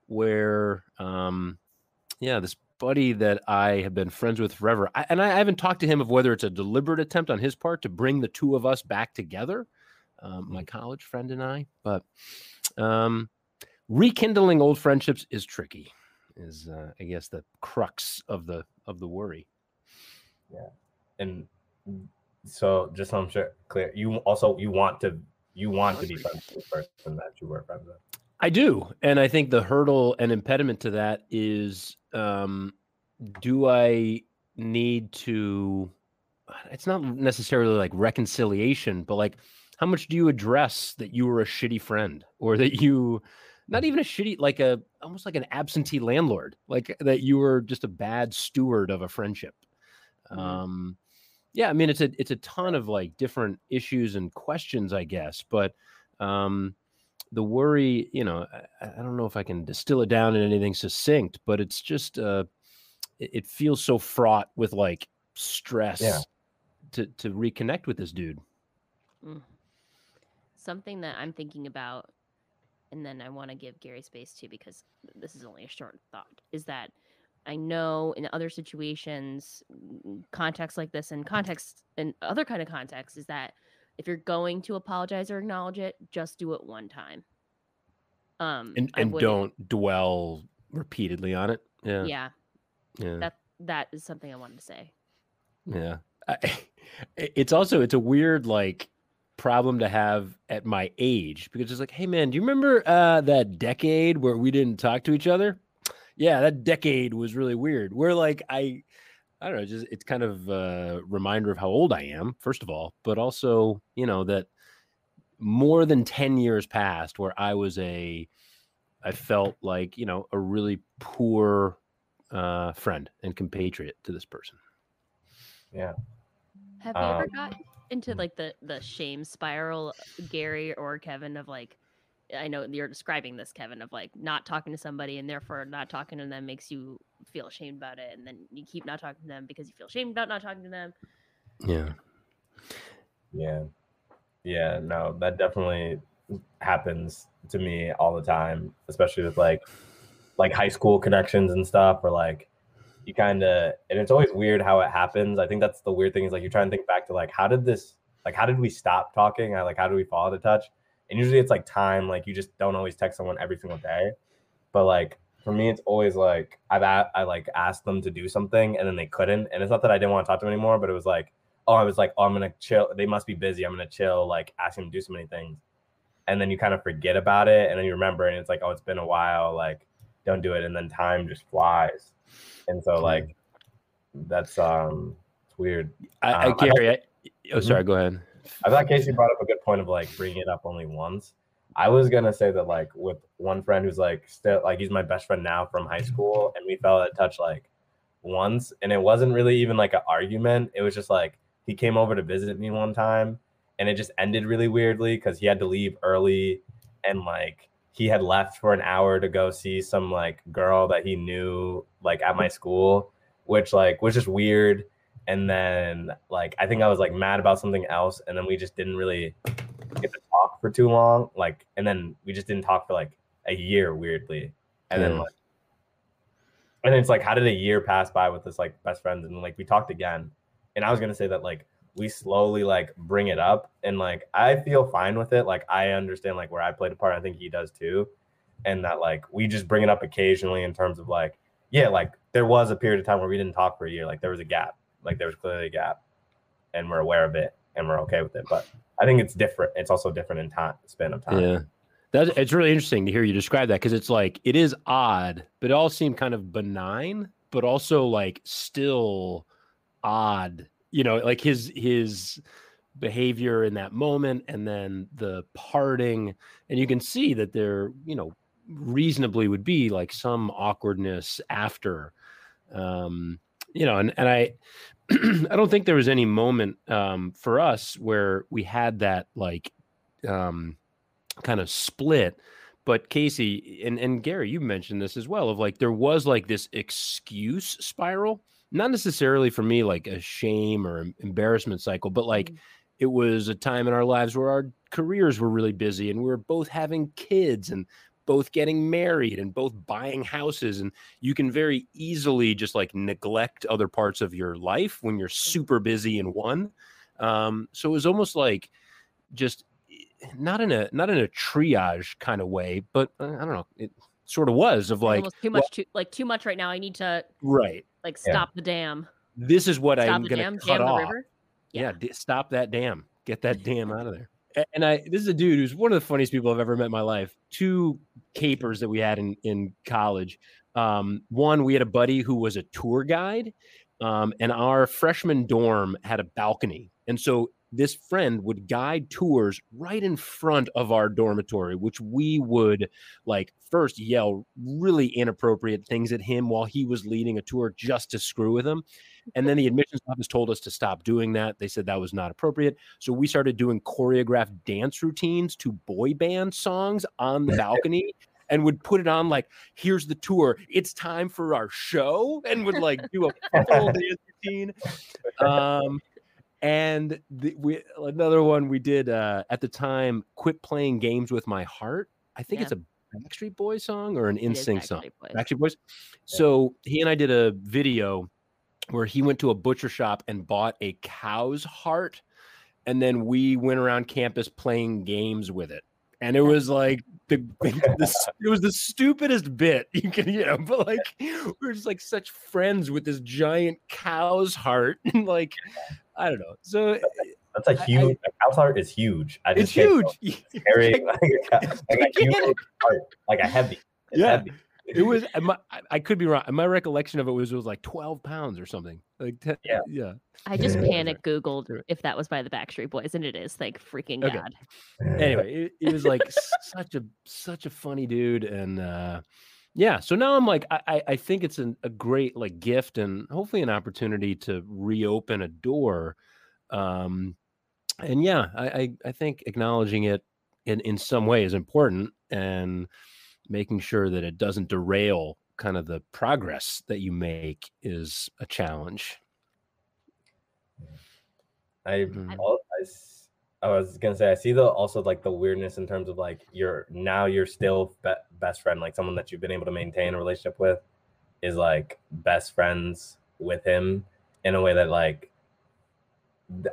where, um, yeah, this buddy that I have been friends with forever, I, and I haven't talked to him of whether it's a deliberate attempt on his part to bring the two of us back together, um, my college friend and I, but um, rekindling old friendships is tricky, is uh, I guess the crux of the of the worry. Yeah, and so just so I'm sure clear, you also you want to you want to be friends with the person that you were friends with. I do, and I think the hurdle and impediment to that is, um, do I need to? It's not necessarily like reconciliation, but like, how much do you address that you were a shitty friend, or that you, not even a shitty, like a almost like an absentee landlord, like that you were just a bad steward of a friendship. Mm-hmm. Um, yeah, I mean, it's a it's a ton of like different issues and questions, I guess, but. Um, The worry, you know, I, I don't know if I can distill it down in anything succinct, but it's just, uh, it, it feels so fraught with like stress yeah. to, to reconnect with this dude. Mm. Something that I'm thinking about, and then I want to give Gary space too, because this is only a short thought, is that I know in other situations, contexts like this and contexts and other kind of contexts is that if you're going to apologize or acknowledge it, just do it one time. Um, and and don't dwell repeatedly on it. Yeah. Yeah. Yeah. That that is something I wanted to say. Yeah. I, it's also, it's a weird like problem to have at my age, because it's like, hey man, do you remember uh, that decade where we didn't talk to each other? Yeah. That decade was really weird. We're like, I, I don't know, just it's kind of a reminder of how old I am, first of all, but also, you know, that more than ten years passed where I was a, I felt like, you know, a really poor uh, friend and compatriot to this person. Yeah. Have you um, ever got into like the, the shame spiral, Gary or Kevin, of like, I know you're describing this, Kevin, of like not talking to somebody and therefore not talking to them makes you feel ashamed about it. And then you keep not talking to them because you feel ashamed about not talking to them. Yeah. Yeah. Yeah. No, that definitely happens to me all the time, especially with like, like high school connections and stuff, or like you kind of, and it's always weird how it happens. I think that's the weird thing is like, you try and think back to like, how did this, like, how did we stop talking? I like, how do we fall out of touch? And usually it's like time, like you just don't always text someone every single day. But like for me, it's always like I've a- I like asked them to do something and then they couldn't. And it's not that I didn't want to talk to them anymore, but it was like, oh, I was like, oh, I'm going to chill. They must be busy. I'm going to chill, like ask them to do so many things. And then you kind of forget about it. And then you remember and it's like, oh, it's been a while. Like, don't do it. And then time just flies. And so like that's um it's weird. I, um, I Gary, I I, oh, sorry. Go ahead. I thought Casey brought up a good point of like bringing it up only once. I was going to say that like with one friend who's like still like he's my best friend now from high school, and we fell out of touch like once, and it wasn't really even like an argument. It was just like he came over to visit me one time and it just ended really weirdly because he had to leave early and like he had left for an hour to go see some like girl that he knew like at my school, which like was just weird. And then, like, I think I was, like, mad about something else. And then we just didn't really get to talk for too long. Like, and then we just didn't talk for, like, a year, weirdly. And mm. then, like, and it's, like, how did a year pass by with this, like, best friend? And, like, we talked again. And I was going to say that, like, we slowly, like, bring it up. And, like, I feel fine with it. Like, I understand, like, where I played a part. I think he does, too. And that, like, we just bring it up occasionally in terms of, like, yeah, like there was a period of time where we didn't talk for a year. Like there was a gap. Like there was clearly a gap, and we're aware of it and we're okay with it. But I think it's different. It's also different in time, span of time. Yeah. That's, it's really interesting to hear you describe that, because it's like, it is odd, but it all seemed kind of benign, but also like still odd, you know, like his, his behavior in that moment and then the parting. And you can see that there, you know, reasonably would be like some awkwardness after, um, you know, and, and I, I don't think there was any moment um, for us where we had that like um, kind of split. But Casey and, and Gary, you mentioned this as well, of like there was like this excuse spiral, not necessarily for me like a shame or embarrassment cycle, but like it was a time in our lives where our careers were really busy and we were both having kids and both getting married and both buying houses. And you can very easily just like neglect other parts of your life when you're super busy in one. Um, so it was almost like just not in a, not in a triage kind of way, but uh, I don't know. It sort of was of like almost too much, well, too, like too much right now. I need to right. Like stop yeah. the dam. This is what stop I'm going to cut dam off. The river? Yeah. yeah. Stop that dam. Get that dam out of there. And I, this is a dude who's one of the funniest people I've ever met in my life. Two capers that we had in, in college. Um, one, we had a buddy who was a tour guide, um, and our freshman dorm had a balcony. And so this friend would guide tours right in front of our dormitory, which we would like first yell really inappropriate things at him while he was leading a tour just to screw with him. And then the admissions office told us to stop doing that. They said that was not appropriate. So we started doing choreographed dance routines to boy band songs on the balcony and would put it on like, here's the tour. It's time for our show. And would like do a full dance routine. Um, and the, we, another one we did uh, at the time, Quit Playing Games With My Heart. I think yeah. it's a Backstreet Boys song or an InSync song. Boys. Backstreet Boys. Yeah. So he and I did a video where he went to a butcher shop and bought a cow's heart. And then we went around campus playing games with it. And it was like the, the it was the stupidest bit you can, you know, but like we were just like such friends with this giant cow's heart. And like, I don't know. So that's a huge I, I, cow's heart is huge. I just it's huge. Carry, like, a, like, a huge heart, like a heavy. It's yeah. heavy. It was, my, I could be wrong. My recollection of it was it was like twelve pounds or something. Like, ten, yeah. yeah. I just panic Googled if that was by the Backstreet Boys, and it is. Thank freaking okay. God. Anyway, it, it was like such a such a funny dude, and uh, yeah. So now I'm like, I I think it's an, a great like gift, and hopefully an opportunity to reopen a door. Um, and yeah, I I, I think acknowledging it in, in some way is important, and making sure that it doesn't derail kind of the progress that you make is a challenge. I, I was going to say, I see the, also like the weirdness in terms of like you're now you're still be- best friend, like someone that you've been able to maintain a relationship with is like best friends with him in a way that like,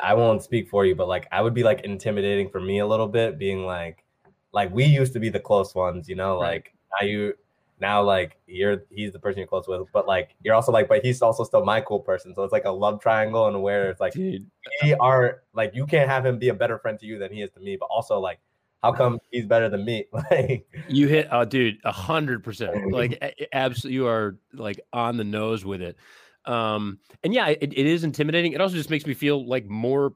I won't speak for you, but like, I would be like intimidating for me a little bit being like, like we used to be the close ones, you know, right. like now you now like you're he's the person you're close with, but like you're also like, but he's also still my cool person. So it's like a love triangle and where it's like Dude. we are like you can't have him be a better friend to you than he is to me, but also like how come he's better than me? Like you hit oh dude, a hundred percent. Like absolutely you are like on the nose with it. Um and yeah, it, it is intimidating. It also just makes me feel like more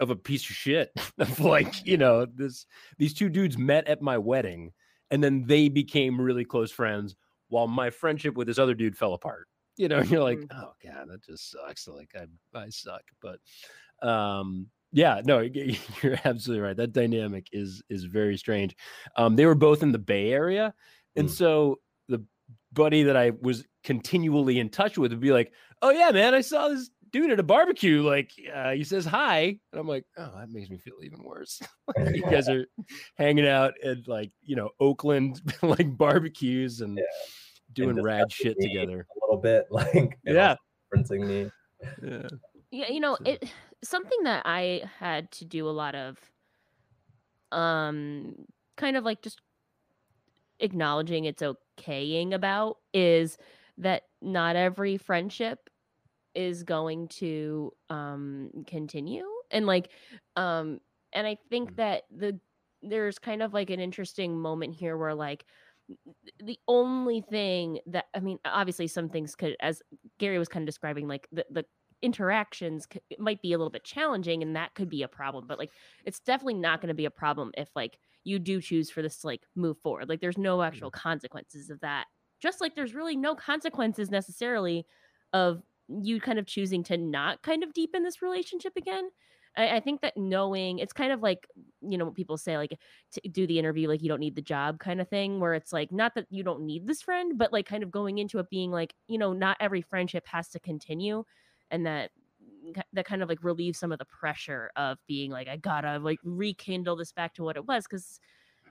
of a piece of shit of like, you know, this, these two dudes met at my wedding and then they became really close friends while my friendship with this other dude fell apart, you know, and you're like, oh God, that just sucks. Like I, I suck. But um, yeah, no, you're absolutely right. That dynamic is, is very strange. Um, they were both in the Bay Area. And mm. so the buddy that I was continually in touch with would be like, oh yeah, man, I saw this dude at a barbecue, like uh, he says hi, and I'm like, oh, that makes me feel even worse. You guys are hanging out at like you know Oakland, like barbecues and yeah. doing and rad shit together. A little bit, like yeah, referencing me. Yeah, yeah, you know, so. It something that I had to do a lot of, um, kind of like just acknowledging it's okaying about is that not every friendship is going to um, continue. And like, um, and I think that the there's kind of like an interesting moment here where like the only thing that, I mean, obviously some things could, as Gary was kind of describing, like the, the interactions could, it might be a little bit challenging and that could be a problem, but like, it's definitely not going to be a problem if like you do choose for this to like move forward. Like there's no actual consequences of that. Just like there's really no consequences necessarily of you kind of choosing to not kind of deepen this relationship again. I, I think that knowing, it's kind of like, you know, what people say, like to do the interview, like you don't need the job kind of thing, where it's like, not that you don't need this friend, but like kind of going into it being like, you know, not every friendship has to continue. And that, that kind of like relieves some of the pressure of being like, I gotta like rekindle this back to what it was. Cause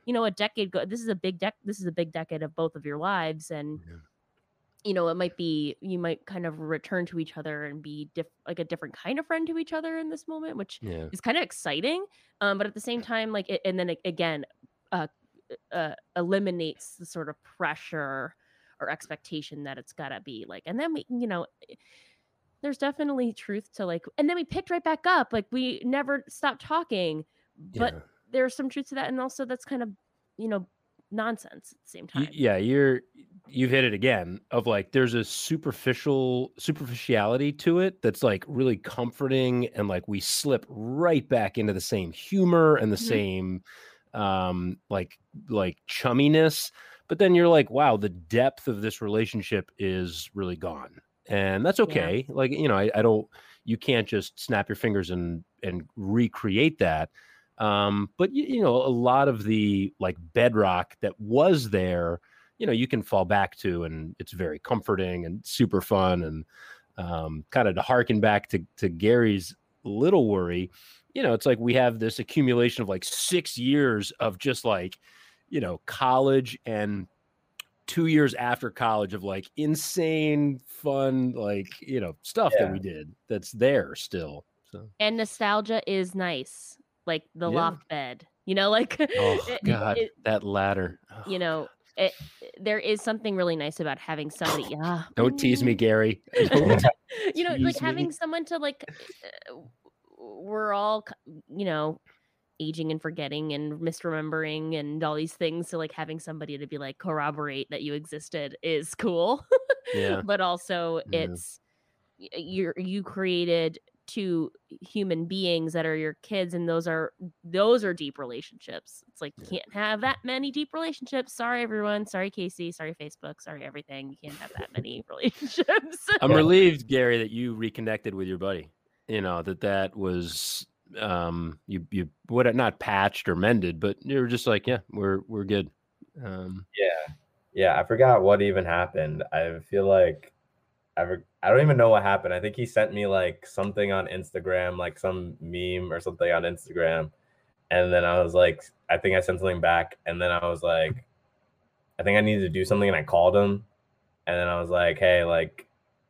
you know, a decade ago, this is a big dec. This is a big decade of both of your lives. And, yeah. you know, it might be, you might kind of return to each other and be diff- like a different kind of friend to each other in this moment, which yeah. is kind of exciting. Um, but at the same time, like, it, and then it, again, uh, uh, eliminates the sort of pressure or expectation that it's gotta be like, and then we, you know, there's definitely truth to like, and then we picked right back up. Like we never stopped talking, but yeah. there's some truth to that. And also that's kind of, you know, nonsense at the same time. Yeah. You're, you've hit it again of like, there's a superficial superficiality to it. That's like really comforting. And like, we slip right back into the same humor and the mm-hmm. same um, like, like chumminess. But then you're like, wow, the depth of this relationship is really gone. And that's okay. Yeah. Like, you know, I, I don't, you can't just snap your fingers and, and recreate that. Um, but, you, you know, a lot of the like bedrock that was there, you know, you can fall back to, and it's very comforting and super fun. And um, kind of to harken back to, to Gary's Little Worry, you know, it's like we have this accumulation of like six years of just like, you know, college and two years after college of like insane fun, like, you know, stuff yeah. that we did that's there still. So. And nostalgia is nice. Like the yeah. loft bed, you know, like oh it, god, it, that ladder. Oh. You know, it, there is something really nice about having somebody. Yeah, don't tease me, Gary. Don't you know, like me. Having someone to like. Uh, we're all, you know, aging and forgetting and misremembering and all these things. So like having somebody to be like corroborate that you existed is cool. Yeah. But also, yeah. it's you're you created. Two human beings that are your kids, and those are those are deep relationships. It's like you can't have that many deep relationships. Sorry everyone, sorry Casey, sorry Facebook, sorry everything. You can't have that many relationships. I'm relieved, Gary, that you reconnected with your buddy. You know, that that was um you you what not patched or mended, but you were just like, yeah, we're we're good. Um yeah. Yeah, I forgot what even happened. I feel like I don't even know what happened. I think he sent me like something on Instagram, like some meme or something on Instagram. And then I was like, I think I sent something back. And then I was like, I think I needed to do something. And I called him. And then I was like, hey, like,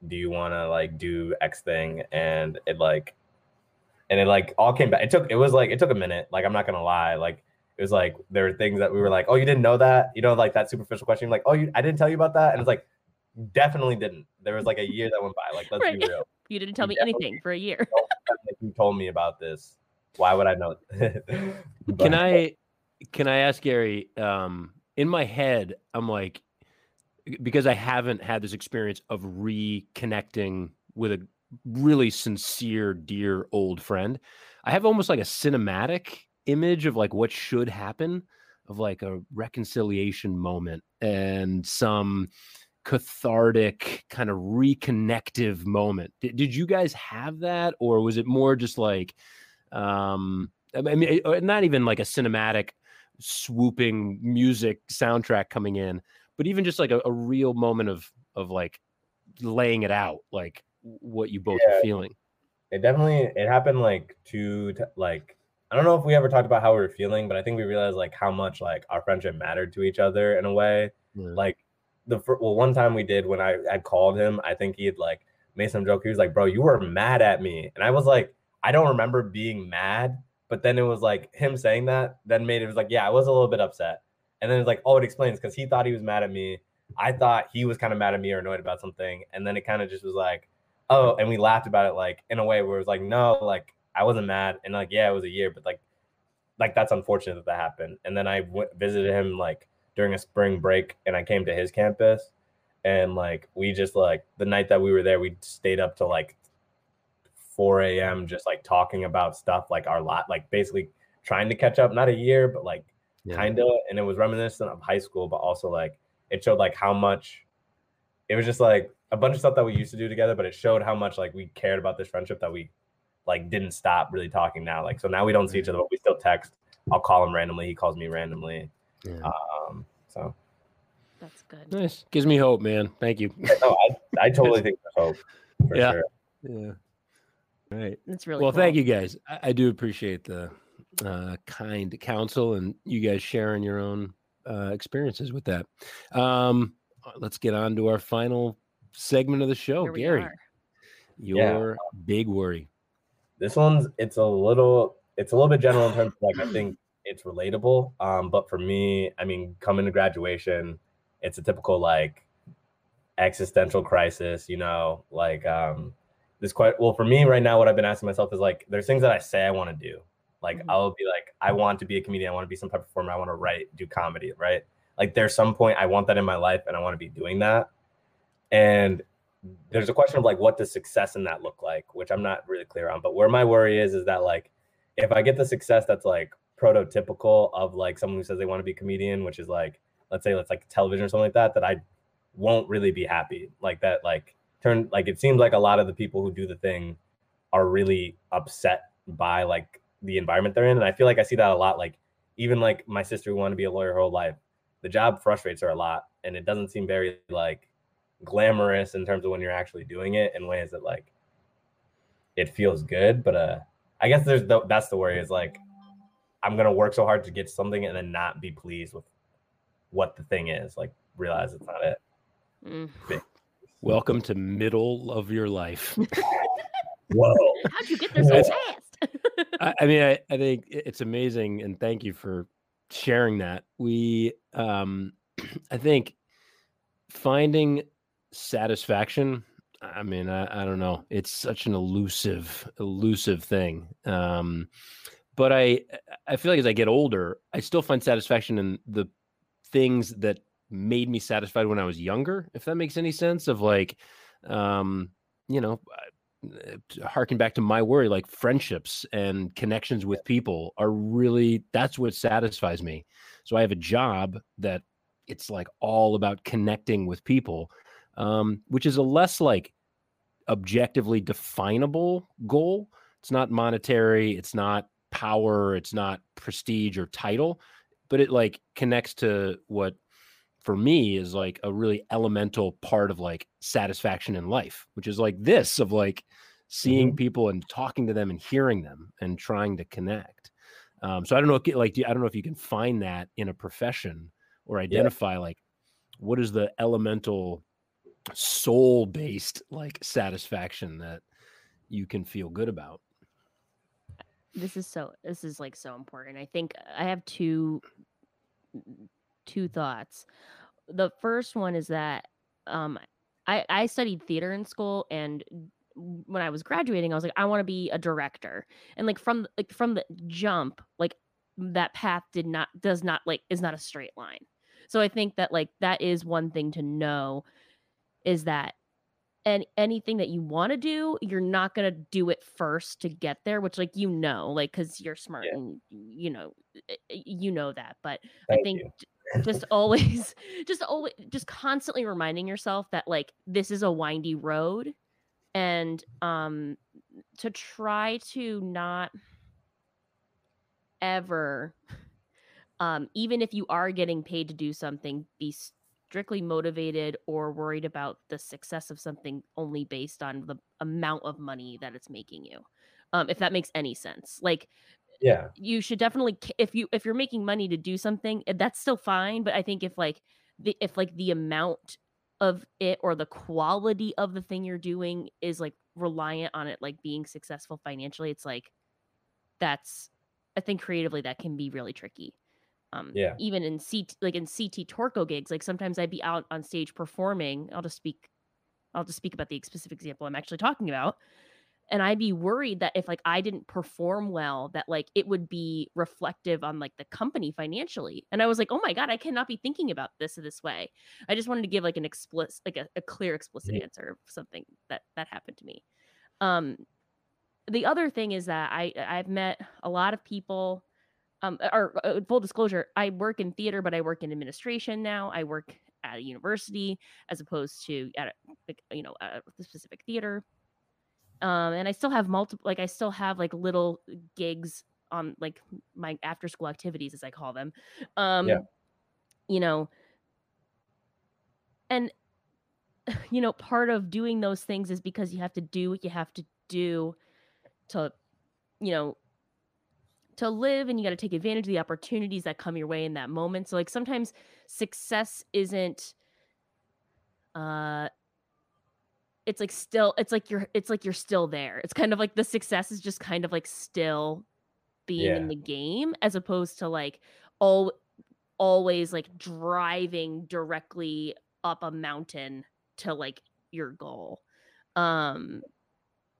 do you want to like do X thing? And it like, and it like all came back. It took, it was like, it took a minute. Like, I'm not going to lie. Like, it was like, there were things that we were like, oh, you didn't know that? You know, like that superficial question. Like, oh, you, I didn't tell you about that. And it's like, definitely didn't. There was like a year that went by. Like, let's right. be real. You didn't tell me anything for a year. You told me about this. Why would I know? but, can I can I ask Gary? Um, in my head, I'm like, because I haven't had this experience of reconnecting with a really sincere, dear old friend. I have almost like a cinematic image of like what should happen, of like a reconciliation moment and some cathartic kind of reconnective moment. Did, did you guys have that, or was it more just like um I mean not even like a cinematic swooping music soundtrack coming in, but even just like a, a real moment of of like laying it out, like what you both yeah, were feeling? It definitely it happened like two t- like I don't know if we ever talked about how we were feeling, but I think we realized like how much like our friendship mattered to each other in a way. Yeah. Like The well, one time we did when I had called him, I think he had like made some joke. He was like, bro, you were mad at me. And I was like, I don't remember being mad. But then it was like him saying that then made it was like, yeah, I was a little bit upset. And then it's like, oh, it explains because he thought he was mad at me. I thought he was kind of mad at me or annoyed about something. And then it kind of just was like, oh, and we laughed about it, like in a way where it was like, no, like I wasn't mad. And like, yeah, it was a year, but like, like that's unfortunate that that happened. And then I went, visited him like during a spring break, and I came to his campus, and like, we just like the night that we were there, we stayed up till like four a.m. just like talking about stuff, like our lot, like basically trying to catch up, not a year, but like yeah. kind of. And it was reminiscent of high school, but also like it showed like how much, it was just like a bunch of stuff that we used to do together, but it showed how much like we cared about this friendship that we like didn't stop really talking now. Like, so now we don't see each other, but we still text. I'll call him randomly. He calls me randomly. Yeah. Um, so that's good. Nice. Gives me hope, man. Thank you. No, I, I totally think there's hope. For yeah. Sure. Yeah. All right. That's really well, cool. Thank you guys. I, I do appreciate the uh, kind counsel and you guys sharing your own uh, experiences with that. Um, let's get on to our final segment of the show. Here Gary, your yeah. big worry. This one's it's a little it's a little bit general in terms of like I think it's relatable. Um, but for me, I mean, coming to graduation, it's a typical like existential crisis. You know, like um, this quite well for me right now. What I've been asking myself is like, there's things that I say I want to do. Like mm-hmm. I'll be like, I want to be a comedian. I want to be some type of performer. I want to write, do comedy, right? Like there's some point I want that in my life, and I want to be doing that. And there's a question of like, what does success in that look like? Which I'm not really clear on, but where my worry is, is that like, if I get the success that's like prototypical of like someone who says they want to be a comedian, which is like, let's say it's like television or something like that, that I won't really be happy. Like that, like turn, like, it seems like a lot of the people who do the thing are really upset by like the environment they're in. And I feel like I see that a lot. Like even like my sister who wanted to be a lawyer her whole life, the job frustrates her a lot. And it doesn't seem very like glamorous in terms of when you're actually doing it in ways that like it feels good, but uh I guess there's the, that's the worry is like I'm gonna work so hard to get something and then not be pleased with what the thing is, like realize it's not it. Mm. Welcome to middle of your life. Whoa, how'd you get there so fast? I, I mean I, I think it's amazing, and thank you for sharing that. We um I think finding satisfaction, I mean, I, I don't know. It's such an elusive, elusive thing. Um, but I, I feel like as I get older, I still find satisfaction in the things that made me satisfied when I was younger, if that makes any sense, of like, um, you know, harken back to my worry, like friendships and connections with people are really, that's what satisfies me. So I have a job that it's like all about connecting with people. Um, which is a less like objectively definable goal. It's not monetary. It's not power. It's not prestige or title, but it like connects to what for me is like a really elemental part of like satisfaction in life, which is like this of like seeing mm-hmm. people and talking to them and hearing them and trying to connect. Um, so I don't know, like, I don't know if you can find that in a profession or identify yeah. like what is the elemental soul-based like satisfaction that you can feel good about. This is so this is like so important. I think I have two two thoughts. The first one is that um I I studied theater in school, and when I was graduating I was like, I want to be a director, and like from like from the jump, like that path did not does not like is not a straight line. So I think that like that is one thing to know, is that and anything that you want to do, you're not going to do it first to get there, which like, you know, like, cause you're smart yeah. and you know, you know that, but Thank I think just always, just always, just constantly reminding yourself that like, this is a windy road, and um, to try to not ever, um, even if you are getting paid to do something, be strictly motivated or worried about the success of something only based on the amount of money that it's making you. Um, if that makes any sense, like, yeah, you should definitely, if you, if you're making money to do something, that's still fine. But I think if like the, if like the amount of it or the quality of the thing you're doing is like reliant on it, like being successful financially, it's like, that's, I think creatively that can be really tricky. Um, yeah. Even in C T, like in C T Torco gigs, like sometimes I'd be out on stage performing. I'll just speak, I'll just speak about the specific example I'm actually talking about. And I'd be worried that if like I didn't perform well, that like it would be reflective on like the company financially. And I was like, oh my God, I cannot be thinking about this this way. I just wanted to give like an explicit, like a, a clear, explicit yeah. answer of something that that happened to me. Um, the other thing is that I I've met a lot of people. Um, or uh, full disclosure, I work in theater, but I work in administration now. I work at a university as opposed to at a, you know a specific theater. Um, and I still have multiple, like I still have like little gigs on like my after school activities, as I call them. Um, yeah. You know, and you know, part of doing those things is because you have to do what you have to do to, you know, to live, and you got to take advantage of the opportunities that come your way in that moment. So like sometimes success isn't, uh, it's like still, it's like you're, it's like you're still there. It's kind of like the success is just kind of like still being yeah. in the game, as opposed to like all, always like driving directly up a mountain to like your goal. Um,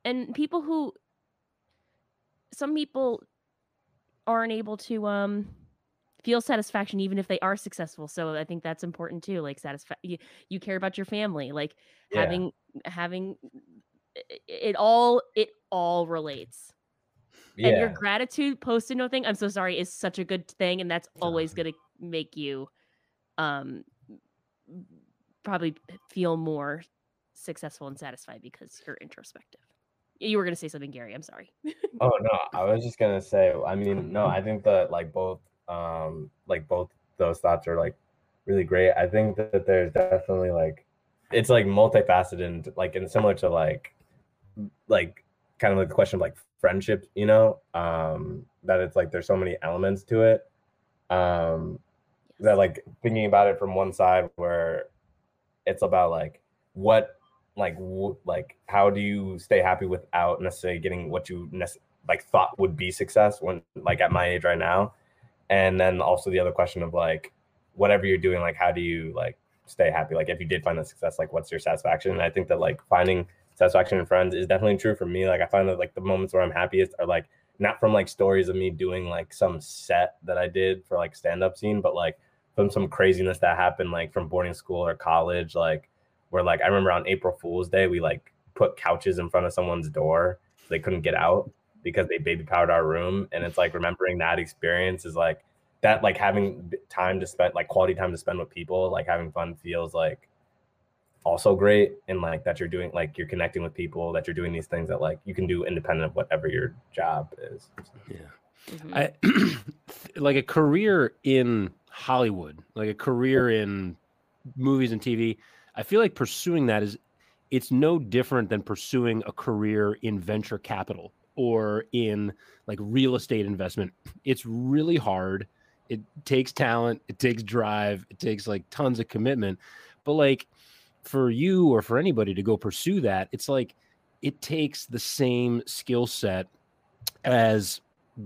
and people who, some people aren't able to um feel satisfaction even if they are successful. So I think that's important too, like satisfa- you, you care about your family, like yeah. having having it all it all relates yeah. and your gratitude post-it note thing, I'm so sorry, is such a good thing, and that's always going to make you um probably feel more successful and satisfied because you're introspective. You were going to say something, Gary. I'm sorry. Oh, no. I was just going to say, I mean, no, I think that like both, um, like both those thoughts are like really great. I think that there's definitely like, it's like multifaceted and like, and similar to like, like kind of like the question of like friendship, you know, um, that it's like, there's so many elements to it. Um, yes. That like thinking about it from one side where it's about like, what, Like, like, how do you stay happy without necessarily getting what you nece- like thought would be success when, like, at my age right now? And then also the other question of like, whatever you're doing, like, how do you like stay happy? Like, if you did find that success, like, what's your satisfaction? And I think that like finding satisfaction in friends is definitely true for me. Like, I find that like the moments where I'm happiest are like not from like stories of me doing like some set that I did for like stand-up scene, but like from some craziness that happened like from boarding school or college, like. Where like I remember on April Fool's Day we like put couches in front of someone's door so they couldn't get out because they baby powered our room. And it's like remembering that experience is like that, like having time to spend, like quality time to spend with people, like having fun feels like also great. And like that you're doing, like you're connecting with people, that you're doing these things that like you can do independent of whatever your job is. Yeah. Mm-hmm. I, like a career in Hollywood, like a career in movies and T V, I feel like pursuing that is, it's no different than pursuing a career in venture capital or in like real estate investment. It's really hard. It takes talent. It takes drive. It takes like tons of commitment. But like for you or for anybody to go pursue that, it's like it takes the same skill set as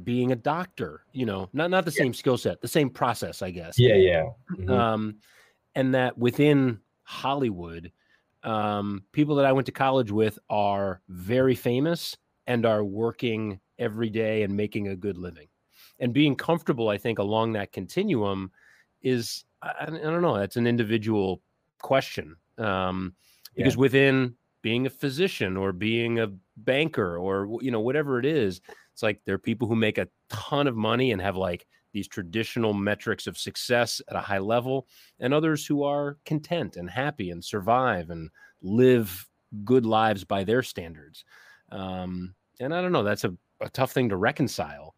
being a doctor, you know, not, not the yeah. same skill set, the same process, I guess. Yeah, yeah. Mm-hmm. Um, and that within Hollywood, um, people that I went to college with are very famous and are working every day and making a good living. And being comfortable, I think, along that continuum is, I, I don't know, that's an individual question. Um, because yeah. within being a physician or being a banker or, you know, whatever it is, it's like there are people who make a ton of money and have like these traditional metrics of success at a high level, and others who are content and happy and survive and live good lives by their standards. Um, and I don't know, that's a, a tough thing to reconcile.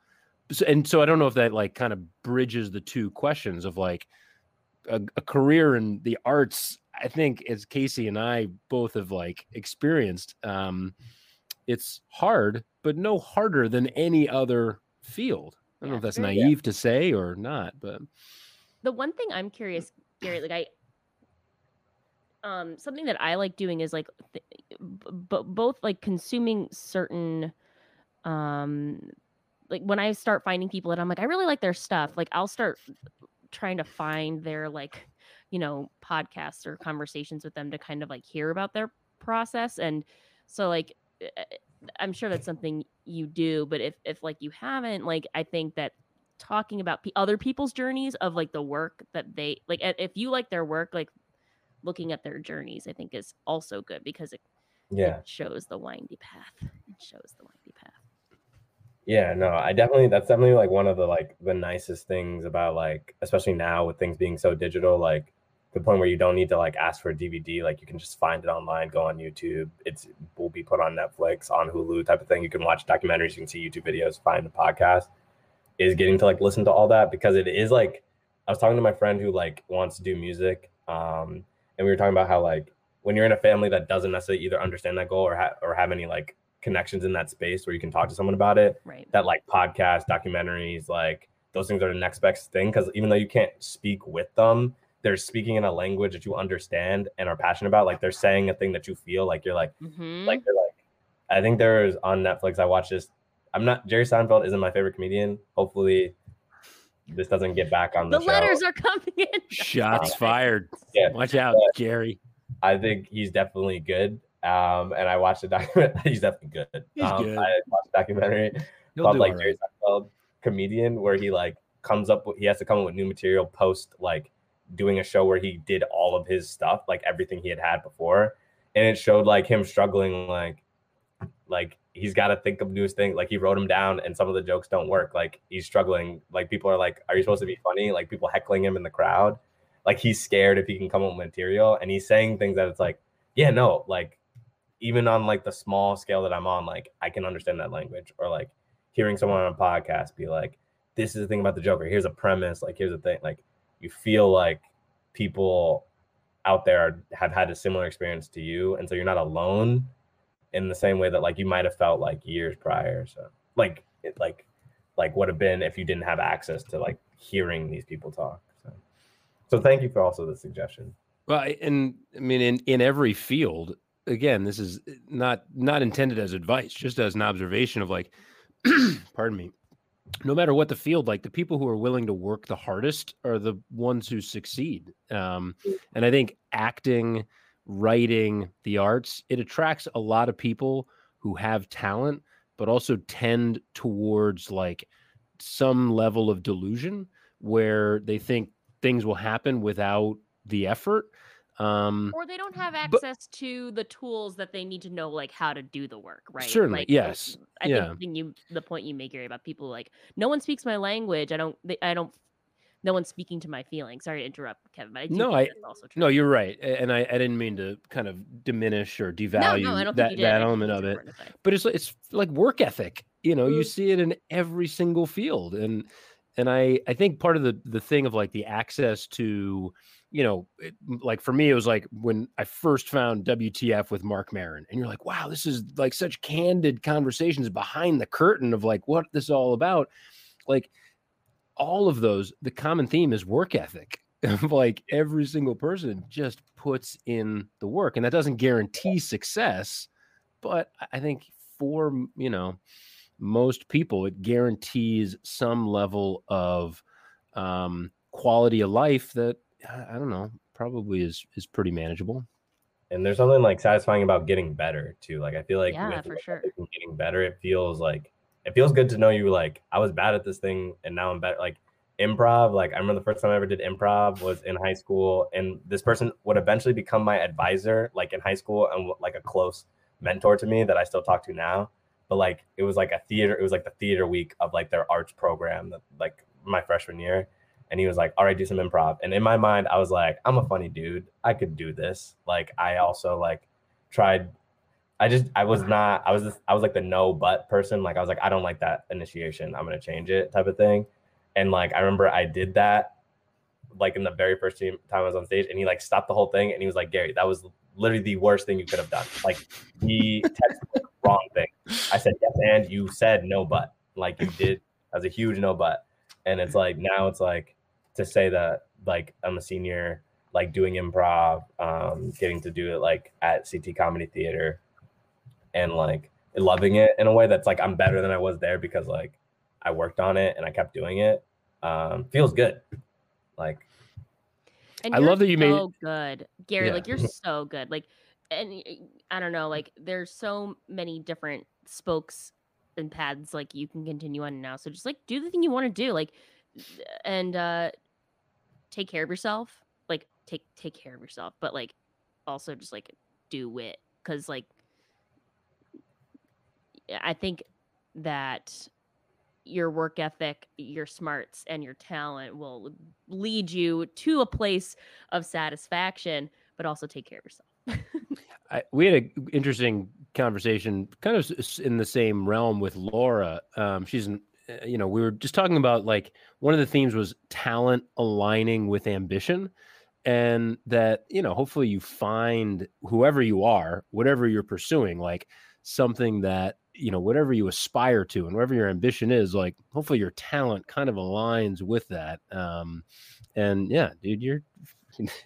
So, and so I don't know if that like kind of bridges the two questions of like a, a career in the arts. I think as Casey and I both have like experienced, um, it's hard, but no harder than any other field. I don't know if that's naive yeah. to say or not, but the one thing I'm curious, Gary, like I, um, something that I like doing is like, th- b- both like consuming certain, um, like when I start finding people that I'm like, I really like their stuff, like I'll start trying to find their, like, you know, podcasts or conversations with them to kind of like hear about their process. And so like, I'm sure that's something you do, but if, if like you haven't, like, I think that talking about p- other people's journeys of like the work that they like, if you like their work, like looking at their journeys, I think is also good because it, yeah. it shows the windy path. It shows the windy path. Yeah, no, I definitely, that's definitely like one of the, like the nicest things about like, especially now with things being so digital, like the point where you don't need to like ask for a D V D, like you can just find it online, go on YouTube. It's will be put on Netflix, on Hulu type of thing. You can watch documentaries, you can see YouTube videos, find the podcast. Is getting to like listen to all that, because it is like, I was talking to my friend who like wants to do music, um, and we were talking about how like when you're in a family that doesn't necessarily either understand that goal or ha- or have any like connections in that space where you can talk to someone about it, right. that like podcasts, documentaries, like those things are the next best thing, because even though you can't speak with them, they're speaking in a language that you understand and are passionate about. Like they're saying a thing that you feel like you're like, mm-hmm. like they're like, I think there's on Netflix, I watched this. I'm not, Jerry Seinfeld isn't my favorite comedian. Hopefully this doesn't get back on the, the show. The letters are coming in. Shots fired. Yeah. Watch out, but Jerry. I think he's definitely good. Um, and I watched the documentary. He's definitely good. He's um, good. I watched a documentary called like right. Jerry Seinfeld Comedian, where he like comes up with, he has to come up with new material post like doing a show where he did all of his stuff, like everything he had had before. And it showed like him struggling, like, like he's got to think of new things. Like he wrote them down and some of the jokes don't work. Like he's struggling. Like people are like, are you supposed to be funny? Like people heckling him in the crowd. Like he's scared if he can come up with material. And he's saying things that it's like, yeah, no, like even on like the small scale that I'm on, like I can understand that language. Or like hearing someone on a podcast be like, this is the thing about the joke, or here's a premise. Like, here's the thing. Like you feel like people out there are, have had a similar experience to you. And so you're not alone in the same way that like you might've felt like years prior. So like, it like, like would have been if you didn't have access to like hearing these people talk. So, so thank you for also the suggestion. Well, and I mean, in, in every field, again, this is not, not intended as advice, just as an observation of like, pardon me, no matter what the field, like the people who are willing to work the hardest are the ones who succeed. Um, and I think acting, writing, the arts, it attracts a lot of people who have talent, but also tend towards like some level of delusion where they think things will happen without the effort. Um, or they don't have access but, to the tools that they need to know, like how to do the work, right? Certainly, like, yes. I think yeah. you, the point you make, Gary, about people like, no one speaks my language. I don't, they, I don't, no one's speaking to my feelings. Sorry to interrupt, Kevin, but I do no, think I, that's also true. No, you're right. And I, I didn't mean to kind of diminish or devalue no, no, that, that element of it. But it's, it's like work ethic. You know, mm-hmm. you see it in every single field. And and I, I think part of the, the thing of like the access to, you know, it, like for me, it was like when I first found W T F with Mark Maron. And you're like, wow, this is like such candid conversations behind the curtain of like what this is all about. Like, all of those, the common theme is work ethic. Like every single person just puts in the work, and that doesn't guarantee success, but I think for, you know, most people, it guarantees some level of um, quality of life that, I don't know, probably is, is pretty manageable. And there's something like satisfying about getting better too. Like, I feel like yeah, with for sure. getting better, it feels like, it feels good to know you, like, I was bad at this thing and now I'm better. Like improv, like I remember the first time I ever did improv was in high school, and this person would eventually become my advisor, like in high school, and like a close mentor to me that I still talk to now. But like, it was like a theater, it was like the theater week of like their arts program, that, like my freshman year. And he was like, all right, do some improv. And in my mind, I was like, I'm a funny dude. I could do this. Like, I also like tried I just, I was not, I was, just, I was like the no but person. Like, I was like, I don't like that initiation. I'm going to change it type of thing. And like, I remember I did that like in the very first time I was on stage, and he like stopped the whole thing. And he was like, Gary, that was literally the worst thing you could have done. Like he texted the wrong thing. I said, yes, and you said no, but like you did, that was a huge no, but. And it's like, now it's like to say that like I'm a senior, like doing improv, um, getting to do it like at C T Comedy Theater, and like loving it in a way that's like I'm better than I was there, because like I worked on it and I kept doing it. Um, feels good. Like, and I love that you so made good, Gary. Yeah. Like, you're so good. Like, and I don't know. Like, there's so many different spokes and paths like you can continue on now. So just like do the thing you want to do. Like, and uh, take care of yourself. Like, take take care of yourself, but like also just like do it, because like I think that your work ethic, your smarts, and your talent will lead you to a place of satisfaction, but also take care of yourself. I, we had an interesting conversation kind of in the same realm with Laura. Um, she's, you know, we were just talking about like one of the themes was talent aligning with ambition, and that, you know, hopefully you find whoever you are, whatever you're pursuing, like something that, you know, whatever you aspire to and whatever your ambition is, like hopefully your talent kind of aligns with that. Um, and yeah, dude, you're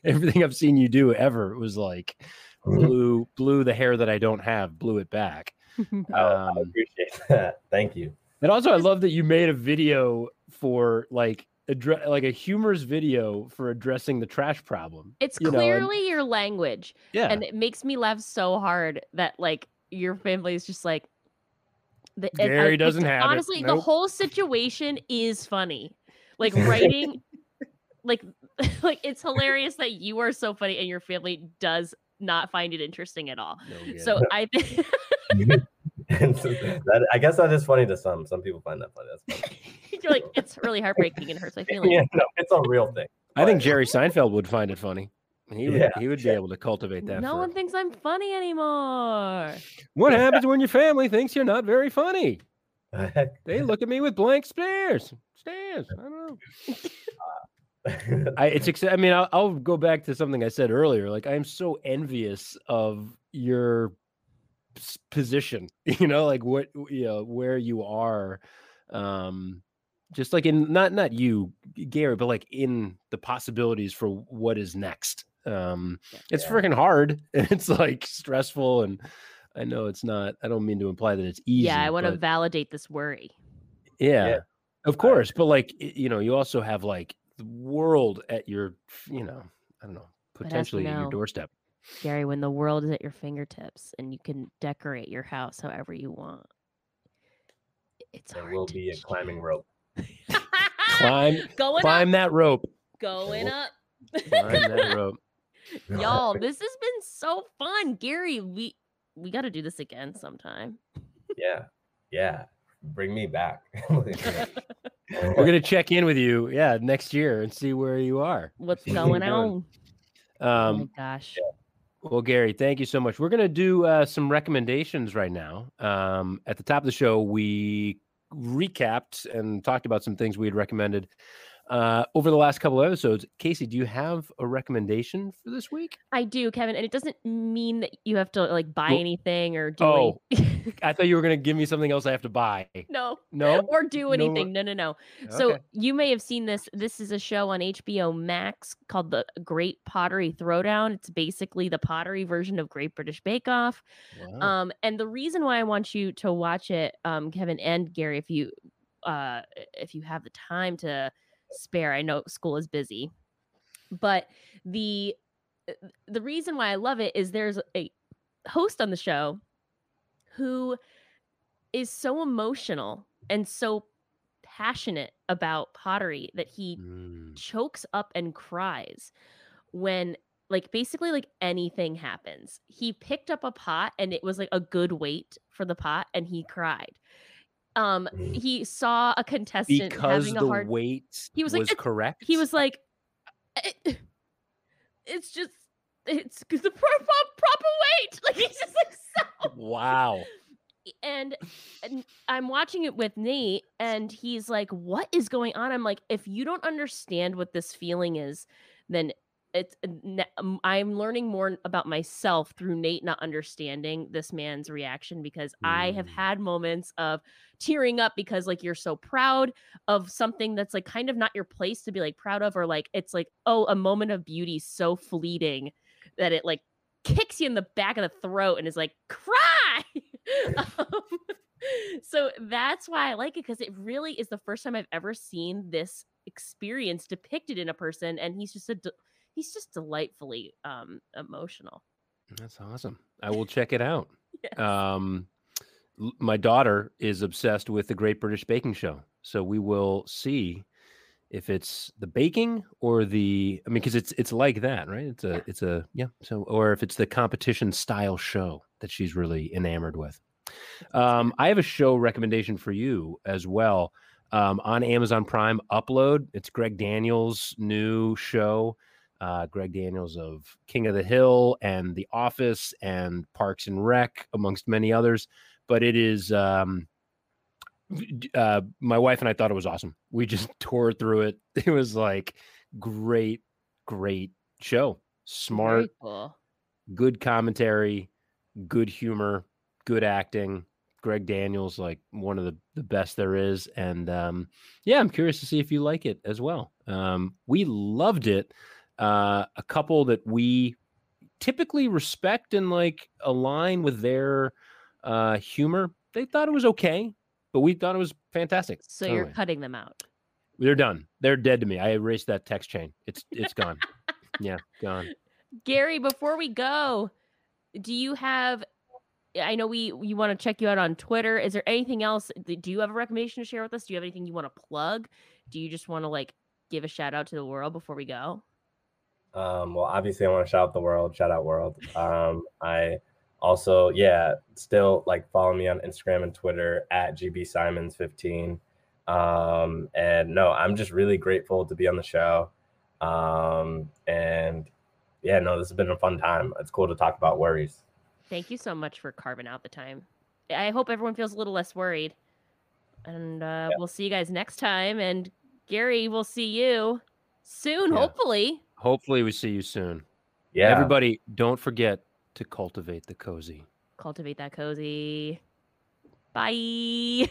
everything I've seen you do ever was like blew, blew the hair that I don't have, blew it back. Um, I appreciate that. Thank you. And also I love that you made a video for like, Address like a humorous video for addressing the trash problem. It's you clearly know, and, your language. Yeah. And it makes me laugh so hard that like your family is just like the Gary I, doesn't have honestly, it. Honestly, nope. The whole situation is funny. Like writing like like it's hilarious that you are so funny and your family does not find it interesting at all. No, yeah. So I think that, I guess that is funny to some. Some people find that funny. That's funny. You're like, it's really heartbreaking and hurts my feelings. Yeah, no, it's a real thing. I think Jerry Seinfeld would find it funny. He would, yeah. he would be able to cultivate that. No one it. thinks I'm funny anymore. What yeah. happens when your family thinks you're not very funny? They look at me with blank stares. Stares. I don't know. I, it's. I mean, I'll, I'll go back to something I said earlier. Like, I am so envious of your position. You know, like what, you know, where you are. Um, Just like in not not you, Gary, but like in the possibilities for what is next. Um, yeah. It's freaking hard. And it's like stressful. And I know it's not, I don't mean to imply that it's easy. Yeah, I want but, to validate this worry. Yeah, yeah, of course. But like, you know, you also have like the world at your, you know, I don't know, potentially you know, at your doorstep. Gary, when the world is at your fingertips and you can decorate your house however you want, it's there hard. There will be a climbing rope. climb going climb up. that rope going up climb that rope. Y'all, this has been so fun. Gary, we we got to do this again sometime. yeah yeah bring me back. We're gonna check in with you yeah next year and see where you are, what's going on. um oh my gosh yeah. Well, Gary, thank you so much. We're gonna do uh some recommendations right now. Um at the top of the show, we recapped and talked about some things we had recommended uh over the last couple of episodes. Casey, do you have a recommendation for this week? I do, Kevin, and it doesn't mean that you have to like buy well, anything or do oh any- I thought you were gonna give me something else I have to buy. No no or do anything. No no no, no. Okay. So you may have seen this this is a show on H B O Max called The Great Pottery Throwdown. It's basically the pottery version of Great British Bake Off. Wow. Um and the reason why I want you to watch it, um Kevin and Gary, if you uh if you have the time to spare. I know school is busy, but the the reason why I love it is there's a host on the show who is so emotional and so passionate about pottery that he mm. chokes up and cries when like basically like anything happens. He picked up a pot and it was like a good weight for the pot and he cried. Um, he saw a contestant because having a the hard weight. He was like, was correct. He was like, it, "It's just, it's the proper, proper weight." Like he's just like, so. Wow. And, and I'm watching it with Nate, and he's like, "What is going on?" I'm like, "If you don't understand what this feeling is, then it's." I'm learning more about myself through Nate not understanding this man's reaction, because mm. I have had moments of tearing up because like you're so proud of something that's like kind of not your place to be like proud of, or like it's like, oh, a moment of beauty so fleeting that it like kicks you in the back of the throat and is like, cry. um, so So that's why I like it, because it really is the first time I've ever seen this experience depicted in a person, and he's just a de- he's just delightfully um emotional. That's awesome. I will check it out. Yes. Um my daughter is obsessed with the Great British Baking Show, so we will see if it's the baking or the I mean, because it's it's like that, right? It's a yeah. it's a yeah. So, or if it's the competition style show that she's really enamored with. Um, I have a show recommendation for you as well. Um, on Amazon Prime, Upload. It's Greg Daniels' new show. Uh, Greg Daniels of King of the Hill and The Office and Parks and Rec, amongst many others. But it is, um, uh, my wife and I thought it was awesome. We just tore through it. It was like great, great show. Smart, cool. Good commentary, good humor, good acting. Greg Daniels, like one of the, the best there is. And um, yeah, I'm curious to see if you like it as well. Um, we loved it. Uh, a couple that we typically respect and like align with their uh, humor, they thought it was okay, but we thought it was fantastic. So anyway, you're cutting them out. They're done. They're dead to me. I erased that text chain. It's It's gone. Yeah, gone. Gary, before we go, do you have... I know we you want to check you out on Twitter. Is there anything else? Do you have a recommendation to share with us? Do you have anything you want to plug? Do you just want to like give a shout out to the world before we go? Um, well, obviously I want to shout out the world, shout out world. Um, I also, yeah, still like follow me on Instagram and Twitter at G B Simons fifteen. Um, and no, I'm just really grateful to be on the show. Um, and yeah, no, this has been a fun time. It's cool to talk about worries. Thank you so much for carving out the time. I hope everyone feels a little less worried. And uh, yeah. We'll see you guys next time. And Gary, we'll see you soon, yeah. hopefully. Hopefully we see you soon. Yeah. Everybody, don't forget to cultivate the cozy. Cultivate that cozy. Bye.